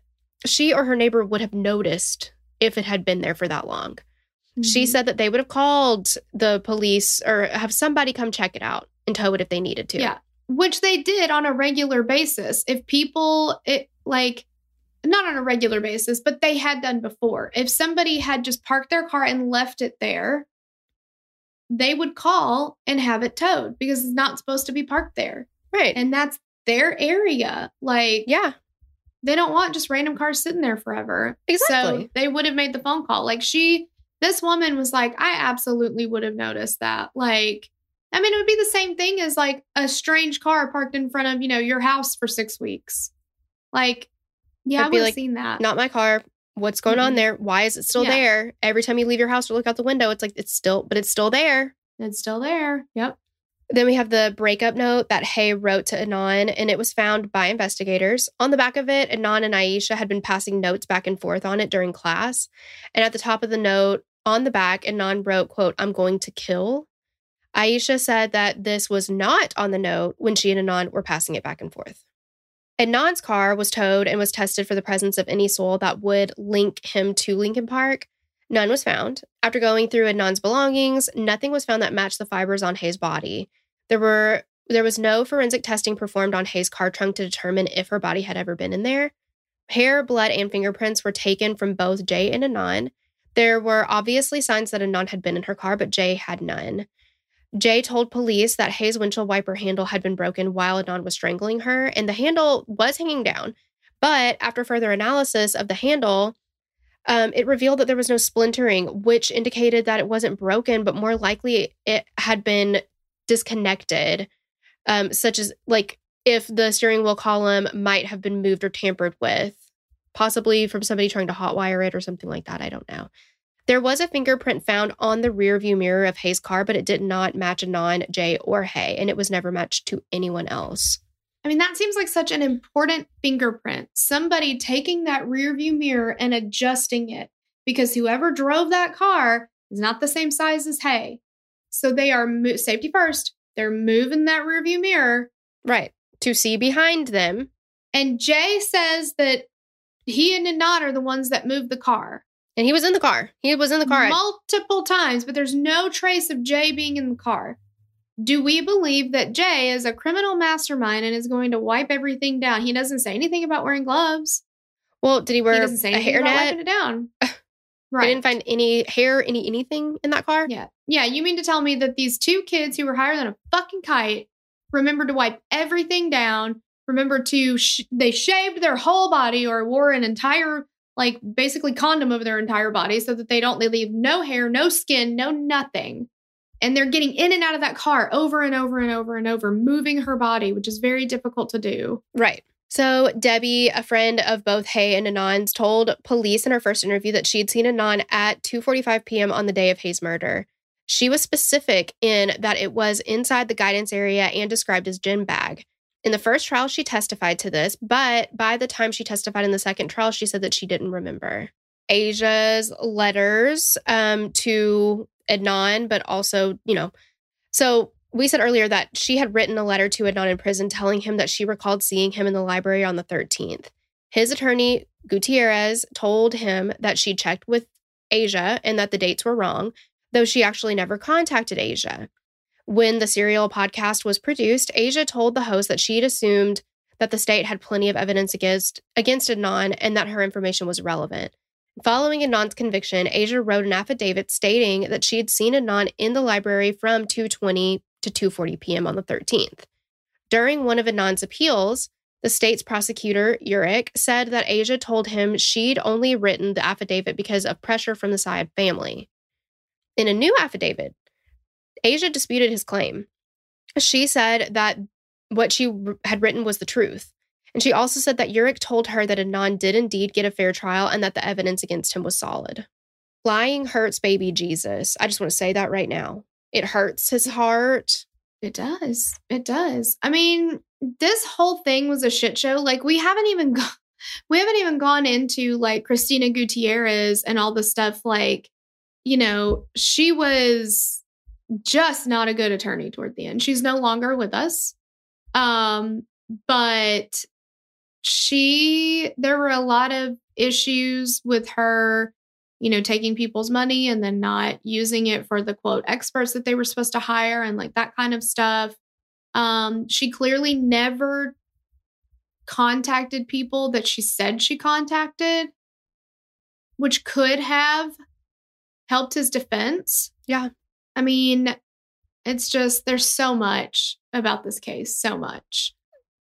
she or her neighbor would have noticed if it had been there for that long. She said that they would have called the police or have somebody come check it out and tow it if they needed to. Yeah, which they did on a regular basis. If people, it like, not on a regular basis, but they had done before. If somebody had just parked their car and left it there, they would call and have it towed because it's not supposed to be parked there. Right. And that's their area. Like, yeah. They don't want just random cars sitting there forever. Exactly. So they would have made the phone call. Like, she... This woman was like, I absolutely would have noticed that. Like, I mean, it would be the same thing as like a strange car parked in front of, you know, your house for six weeks. Like, yeah, I would have like, seen that. Not my car. What's going mm-hmm. on there? Why is it still yeah. there? Every time you leave your house or look out the window, it's like, it's still, but it's still there. It's still there. Yep. Then we have the breakup note that Hae wrote to Adnan, and it was found by investigators. On the back of it, Adnan and Aisha had been passing notes back and forth on it during class. And at the top of the note, on the back, Adnan wrote, quote, I'm going to kill. Aisha said that this was not on the note when she and Adnan were passing it back and forth. Adnan's car was towed and was tested for the presence of any soil that would link him to Lincoln Park. None was found. After going through Adnan's belongings, nothing was found that matched the fibers on Hae's body. There were there was no forensic testing performed on Hae's car trunk to determine if her body had ever been in there. Hair, blood, and fingerprints were taken from both Jay and Adnan. There were obviously signs that Adnan had been in her car, but Jay had none. Jay told police that Hae's windshield wiper handle had been broken while Adnan was strangling her, and the handle was hanging down. But after further analysis of the handle, um, it revealed that there was no splintering, which indicated that it wasn't broken, but more likely it had been disconnected, um, such as like if the steering wheel column might have been moved or tampered with, possibly from somebody trying to hotwire it or something like that. I don't know. There was a fingerprint found on the rearview mirror of Hae's car, but it did not match Adnan, Jay, or Hae, and it was never matched to anyone else. I mean, that seems like such an important fingerprint. Somebody taking that rearview mirror and adjusting it, because whoever drove that car is not the same size as Hae. So they are mo- safety first. They're moving that rearview mirror. Right. To see behind them. And Jay says that he and Adnan are the ones that moved the car. And he was in the car. He was in the car. Multiple times, but there's no trace of Jay being in the car. Do we believe that Jay is a criminal mastermind and is going to wipe everything down? He doesn't say anything about wearing gloves. Well, did he wear he doesn't say anything a hairnet? About wiping it down. Right. They didn't find any hair, any anything in that car? Yeah. Yeah, you mean to tell me that these two kids who were higher than a fucking kite remembered to wipe everything down, remembered to, sh- they shaved their whole body or wore an entire... like basically condom over their entire body so that they don't, they leave no hair, no skin, no nothing. And they're getting in and out of that car over and over and over and over, moving her body, which is very difficult to do. Right. So Debbie, a friend of both Hae and Adnan's, told police in her first interview that she had seen Adnan at two forty-five p.m. on the day of Hae's murder. She was specific in that it was inside the guidance area and described as gym bag. In the first trial, she testified to this, but by the time she testified in the second trial, she said that she didn't remember. Asia's letters um, to Adnan, but also, you know, so we said earlier that she had written a letter to Adnan in prison telling him that she recalled seeing him in the library on the thirteenth. His attorney, Gutierrez, told him that she checked with Asia and that the dates were wrong, though she actually never contacted Asia. When the Serial podcast was produced, Asia told the host that she'd assumed that the state had plenty of evidence against, against Adnan and that her information was relevant. Following Adnan's conviction, Asia wrote an affidavit stating that she had seen Adnan in the library from two twenty to two forty p.m. on the thirteenth. During one of Adnan's appeals, the state's prosecutor, Yurick, said that Asia told him she'd only written the affidavit because of pressure from the Syed family. In a new affidavit, Asia disputed his claim. She said that what she r- had written was the truth. And she also said that Yurick told her that Adnan did indeed get a fair trial and that the evidence against him was solid. Lying hurts baby Jesus. I just want to say that right now. It hurts his heart. It does. It does. I mean, this whole thing was a shit show. Like, we haven't even, go- we haven't even gone into, like, Christina Gutierrez and all the stuff, like, you know, she was... just not a good attorney toward the end. She's no longer with us. Um, but she, there were a lot of issues with her, you know, taking people's money and then not using it for the quote experts that they were supposed to hire and like that kind of stuff. Um, she clearly never contacted people that she said she contacted, which could have helped his defense. Yeah. I mean, it's just, there's so much about this case, so much.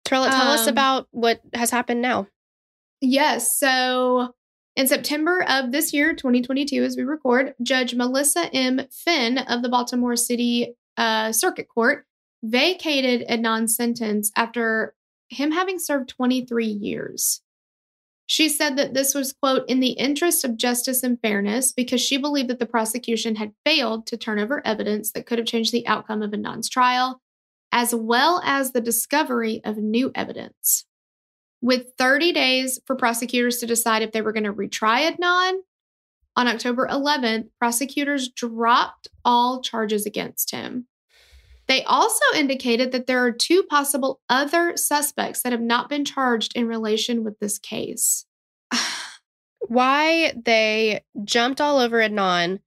Terrell, tell um, us about what has happened now. Yes. So In September of this year, twenty twenty-two, as we record, Judge Melissa M. Finn of the Baltimore City uh, Circuit Court vacated Adnan's sentence after him having served twenty-three years. She said that this was, quote, in the interest of justice and fairness, because she believed that the prosecution had failed to turn over evidence that could have changed the outcome of Adnan's trial, as well as the discovery of new evidence. With thirty days for prosecutors to decide if they were going to retry Adnan, on October eleventh, prosecutors dropped all charges against him. They also indicated that there are two possible other suspects that have not been charged in relation with this case. Why they jumped all over Adnan,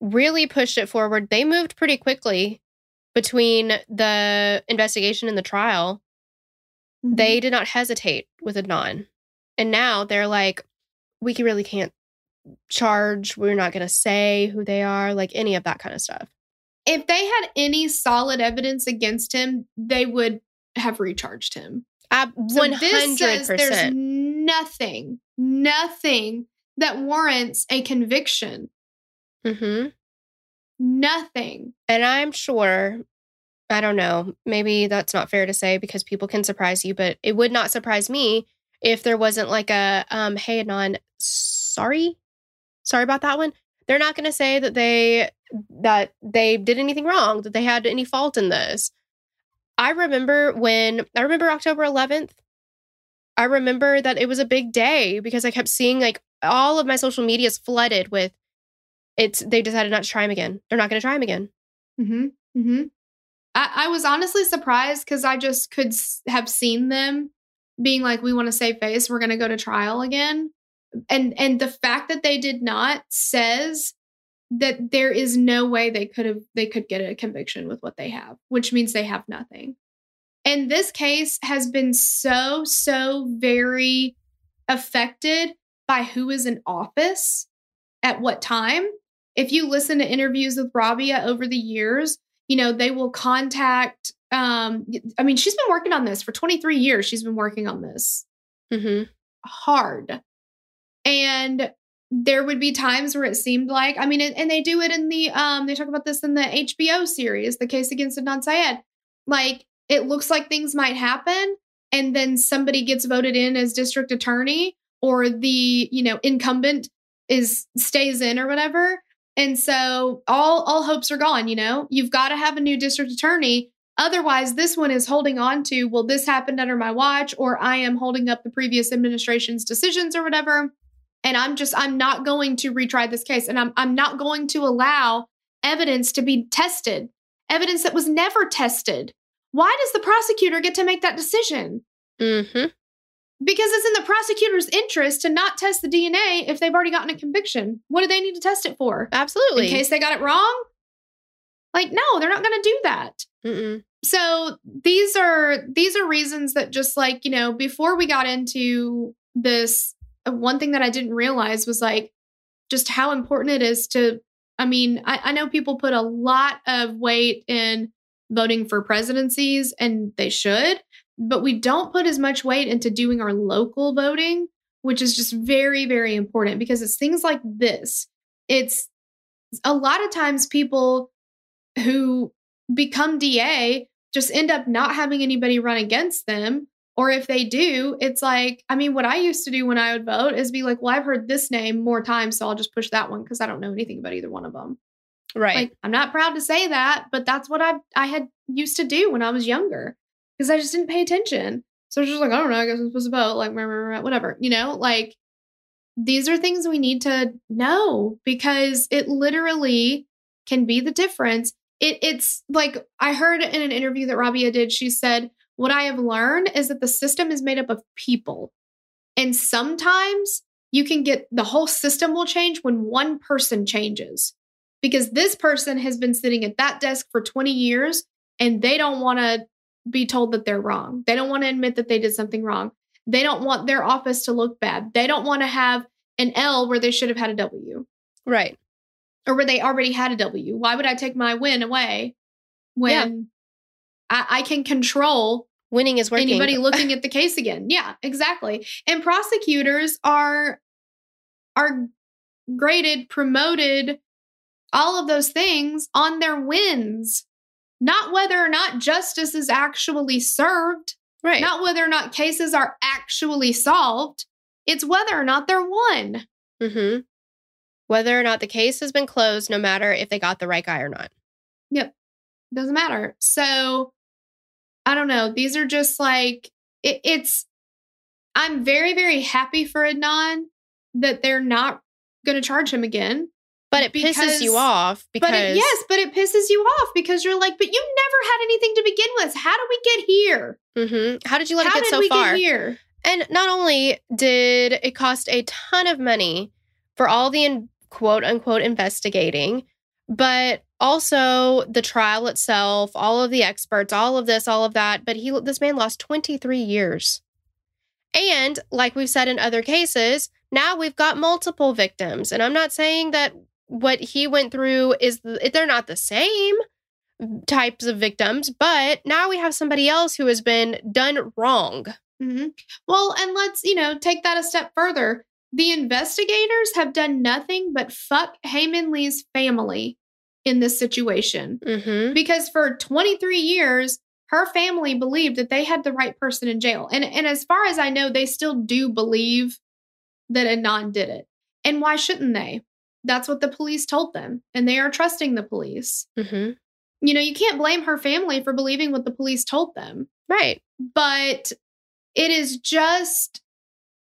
really pushed it forward. They moved pretty quickly between the investigation and the trial. Mm-hmm. They did not hesitate with Adnan. And now they're like, we really can't charge. We're not going to say who they are, like any of that kind of stuff. If they had any solid evidence against him, they would have recharged him. Uh, so one hundred percent. This says there's nothing, nothing that warrants a conviction. Mm-hmm. Nothing. And I'm sure, I don't know, maybe that's not fair to say because people can surprise you, but it would not surprise me if there wasn't like a, um, hey, Adnan, sorry, sorry about that one. They're not going to say that they that they did anything wrong, that they had any fault in this. I remember when I remember October eleventh. I remember that it was a big day because I kept seeing like all of my social media is flooded with it's. They decided not to try him again. They're not going to try him again. Mm-hmm. Mm-hmm. I, I was honestly surprised because I just could s- have seen them being like, we want to save face. We're going to go to trial again. And and the fact that they did not says that there is no way they could have they could get a conviction with what they have, which means they have nothing. And this case has been so, so very affected by who is in office at what time. If you listen to interviews with Rabia over the years, you know, they will contact. Um, I mean, she's been working on this for twenty-three years. She's been working on this mm-hmm. hard. And there would be times where it seemed like, I mean, and, and they do it in the, um, they talk about this in the H B O series, The Case Against Adnan Syed. Like, it looks like things might happen. And then somebody gets voted in as district attorney or the, you know, incumbent is stays in or whatever. And so all, all hopes are gone. You know, you've got to have a new district attorney. Otherwise, this one is holding on to, well, this happened under my watch, or I am holding up the previous administration's decisions or whatever. And I'm just, I'm not going to retry this case. And I'm I'm not going to allow evidence to be tested. Evidence that was never tested. Why does the prosecutor get to make that decision? Mm-hmm. Because it's in the prosecutor's interest to not test the D N A if they've already gotten a conviction. What do they need to test it for? Absolutely. In case they got it wrong? Like, no, they're not going to do that. Mm-mm. So these are, these are reasons that just like, you know, before we got into this, one thing that I didn't realize was like just how important it is to, I mean, I, I know people put a lot of weight in voting for presidencies and they should, but we don't put as much weight into doing our local voting, which is just very, very important because it's things like this. It's a lot of times people who become D A just end up not having anybody run against them. Or if they do, it's like, I mean, what I used to do when I would vote is be like, well, I've heard this name more times, so I'll just push that one because I don't know anything about either one of them. Right. Like, I'm not proud to say that, but that's what I I had used to do when I was younger because I just didn't pay attention. So I was just like, I don't know, I guess I'm supposed to vote, like, whatever. You know, like, these are things we need to know because it literally can be the difference. It It's like, I heard in an interview that Rabia did, she said, what I have learned is that the system is made up of people. And sometimes you can get the whole system will change when one person changes because this person has been sitting at that desk for twenty years and they don't want to be told that they're wrong. They don't want to admit that they did something wrong. They don't want their office to look bad. They don't want to have an L where they should have had a W. Right. Or where they already had a W. Why would I take my win away when... Yeah. I can control winning is working. Anybody looking at the case again. Yeah, exactly. And prosecutors are are graded, promoted, all of those things on their wins, not whether or not justice is actually served, right? Not whether or not cases are actually solved. It's whether or not they're won. Mm-hmm. Whether or not the case has been closed, no matter if they got the right guy or not. Yep. Doesn't matter. So I don't know. These are just like, it, it's, I'm very, very happy for Adnan that they're not going to charge him again. But it because, pisses you off because... But it, yes, but it pisses you off because you're like, but you never had anything to begin with. How did we get here? Mm-hmm. How did you let How it get so far? How did we get here? And not only did it cost a ton of money for all the in, quote unquote investigating, but also the trial itself, all of the experts, all of this, all of that. But he, this man lost twenty-three years. And like we've said in other cases, now we've got multiple victims. And I'm not saying that what he went through is, they're not the same types of victims, but now we have somebody else who has been done wrong. Mm-hmm. Well, and let's, you know, take that a step further. The investigators have done nothing but fuck Hae Min Lee's family in this situation. Mm-hmm. Because for twenty-three years, her family believed that they had the right person in jail. And, and as far as I know, they still do believe that Adnan did it. And why shouldn't they? That's what the police told them, and they are trusting the police. Mm-hmm. You know, you can't blame her family for believing what the police told them. Right. But it is just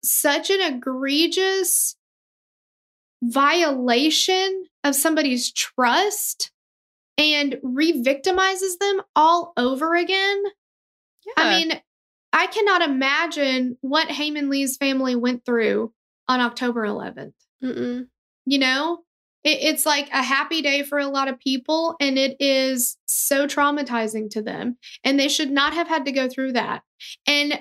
such an egregious violation of somebody's trust and re-victimizes them all over again. Yeah. I mean, I cannot imagine what Hae Min Lee's family went through on October eleventh. Mm-mm. You know, it, it's like a happy day for a lot of people, and it is so traumatizing to them, and they should not have had to go through that. And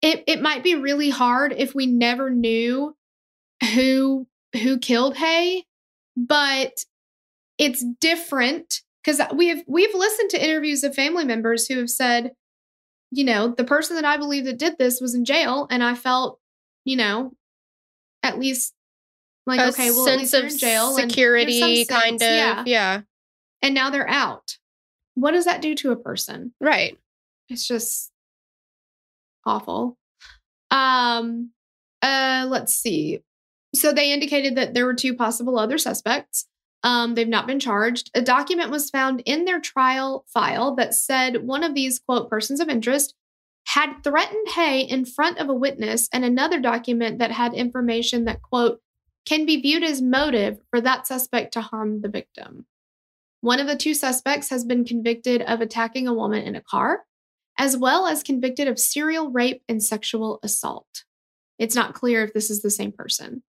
it it might be really hard if we never knew who who killed Hay, but it's different because we've we've listened to interviews of family members who have said, you know, the person that I believe that did this was in jail, and I felt, you know, at least. Like, a okay, well, sense at least they're in jail. Security, and sense, kind of. Yeah. yeah. And now they're out. What does that do to a person? Right. It's just awful. Um, uh, let's see. So they indicated that there were two possible other suspects. Um, they've not been charged. A document was found in their trial file that said one of these, quote, persons of interest had threatened Hay in front of a witness, and another document that had information that, quote, can be viewed as motive for that suspect to harm the victim. One of the two suspects has been convicted of attacking a woman in a car, as well as convicted of serial rape and sexual assault. It's not clear if this is the same person.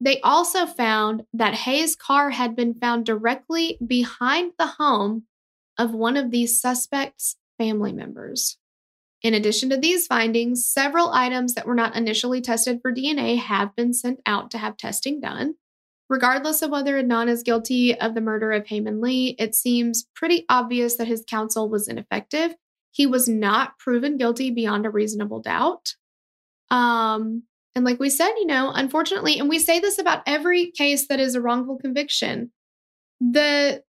They also found that Hay's car had been found directly behind the home of one of these suspects' family members. In addition to these findings, several items that were not initially tested for D N A have been sent out to have testing done. Regardless of whether Adnan is guilty of the murder of Hae Min Lee, it seems pretty obvious that his counsel was ineffective. He was not proven guilty beyond a reasonable doubt. Um, and like we said, you know, unfortunately, and we say this about every case that is a wrongful conviction, the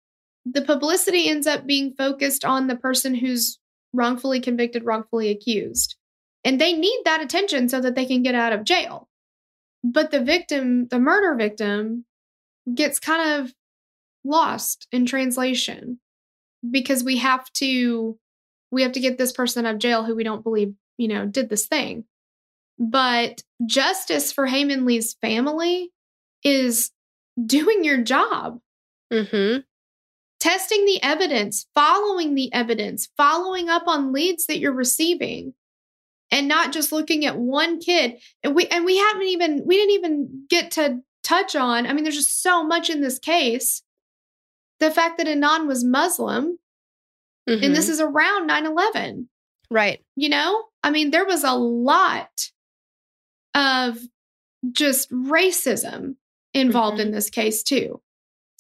the publicity ends up being focused on the person who's wrongfully convicted, wrongfully accused. And they need that attention so that they can get out of jail. But the victim, the murder victim, gets kind of lost in translation because we have to, we have to get this person out of jail who we don't believe, you know, did this thing. But justice for Hae Min Lee's family is doing your job. Mm-hmm. Testing the evidence, following the evidence, following up on leads that you're receiving, and not just looking at one kid. And we and we haven't even we didn't even get to touch on. I mean, there's just so much in this case. The fact that Adnan was Muslim, mm-hmm. and this is around nine eleven, right? You know, I mean, there was a lot of just racism involved mm-hmm. in this case too.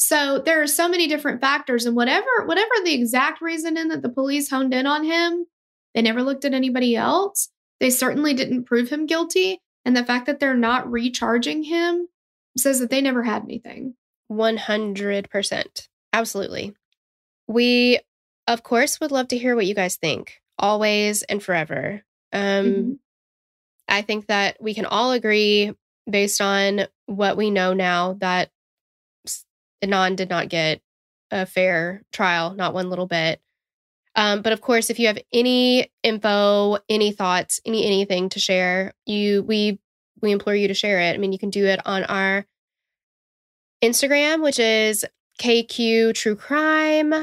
So there are so many different factors, and whatever whatever the exact reason in that the police honed in on him, they never looked at anybody else. They certainly didn't prove him guilty. And the fact that they're not recharging him says that they never had anything. one hundred percent. Absolutely. We, of course, would love to hear what you guys think, always and forever. Um, mm-hmm. I think that we can all agree, based on what we know now, that Adnan did not get a fair trial, not one little bit. Um, but of course, if you have any info, any thoughts, any anything to share, you we we implore you to share it. I mean, you can do it on our Instagram, which is K Q True Crime,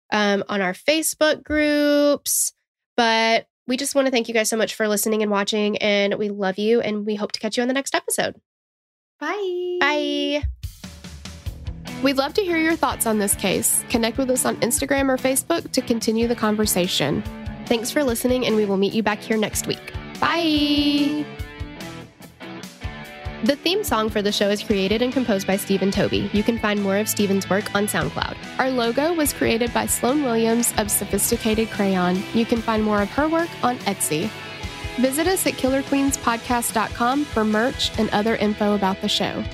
um, on our Facebook groups. But we just want to thank you guys so much for listening and watching, and we love you, and we hope to catch you on the next episode. Bye. Bye. We'd love to hear your thoughts on this case. Connect with us on Instagram or Facebook to continue the conversation. Thanks for listening, and we will meet you back here next week. Bye. The theme song for the show is created and composed by Stephen Toby. You can find more of Stephen's work on SoundCloud. Our logo was created by Sloan Williams of Sophisticated Crayon. You can find more of her work on Etsy. Visit us at Killer Queens Podcast dot com for merch and other info about the show.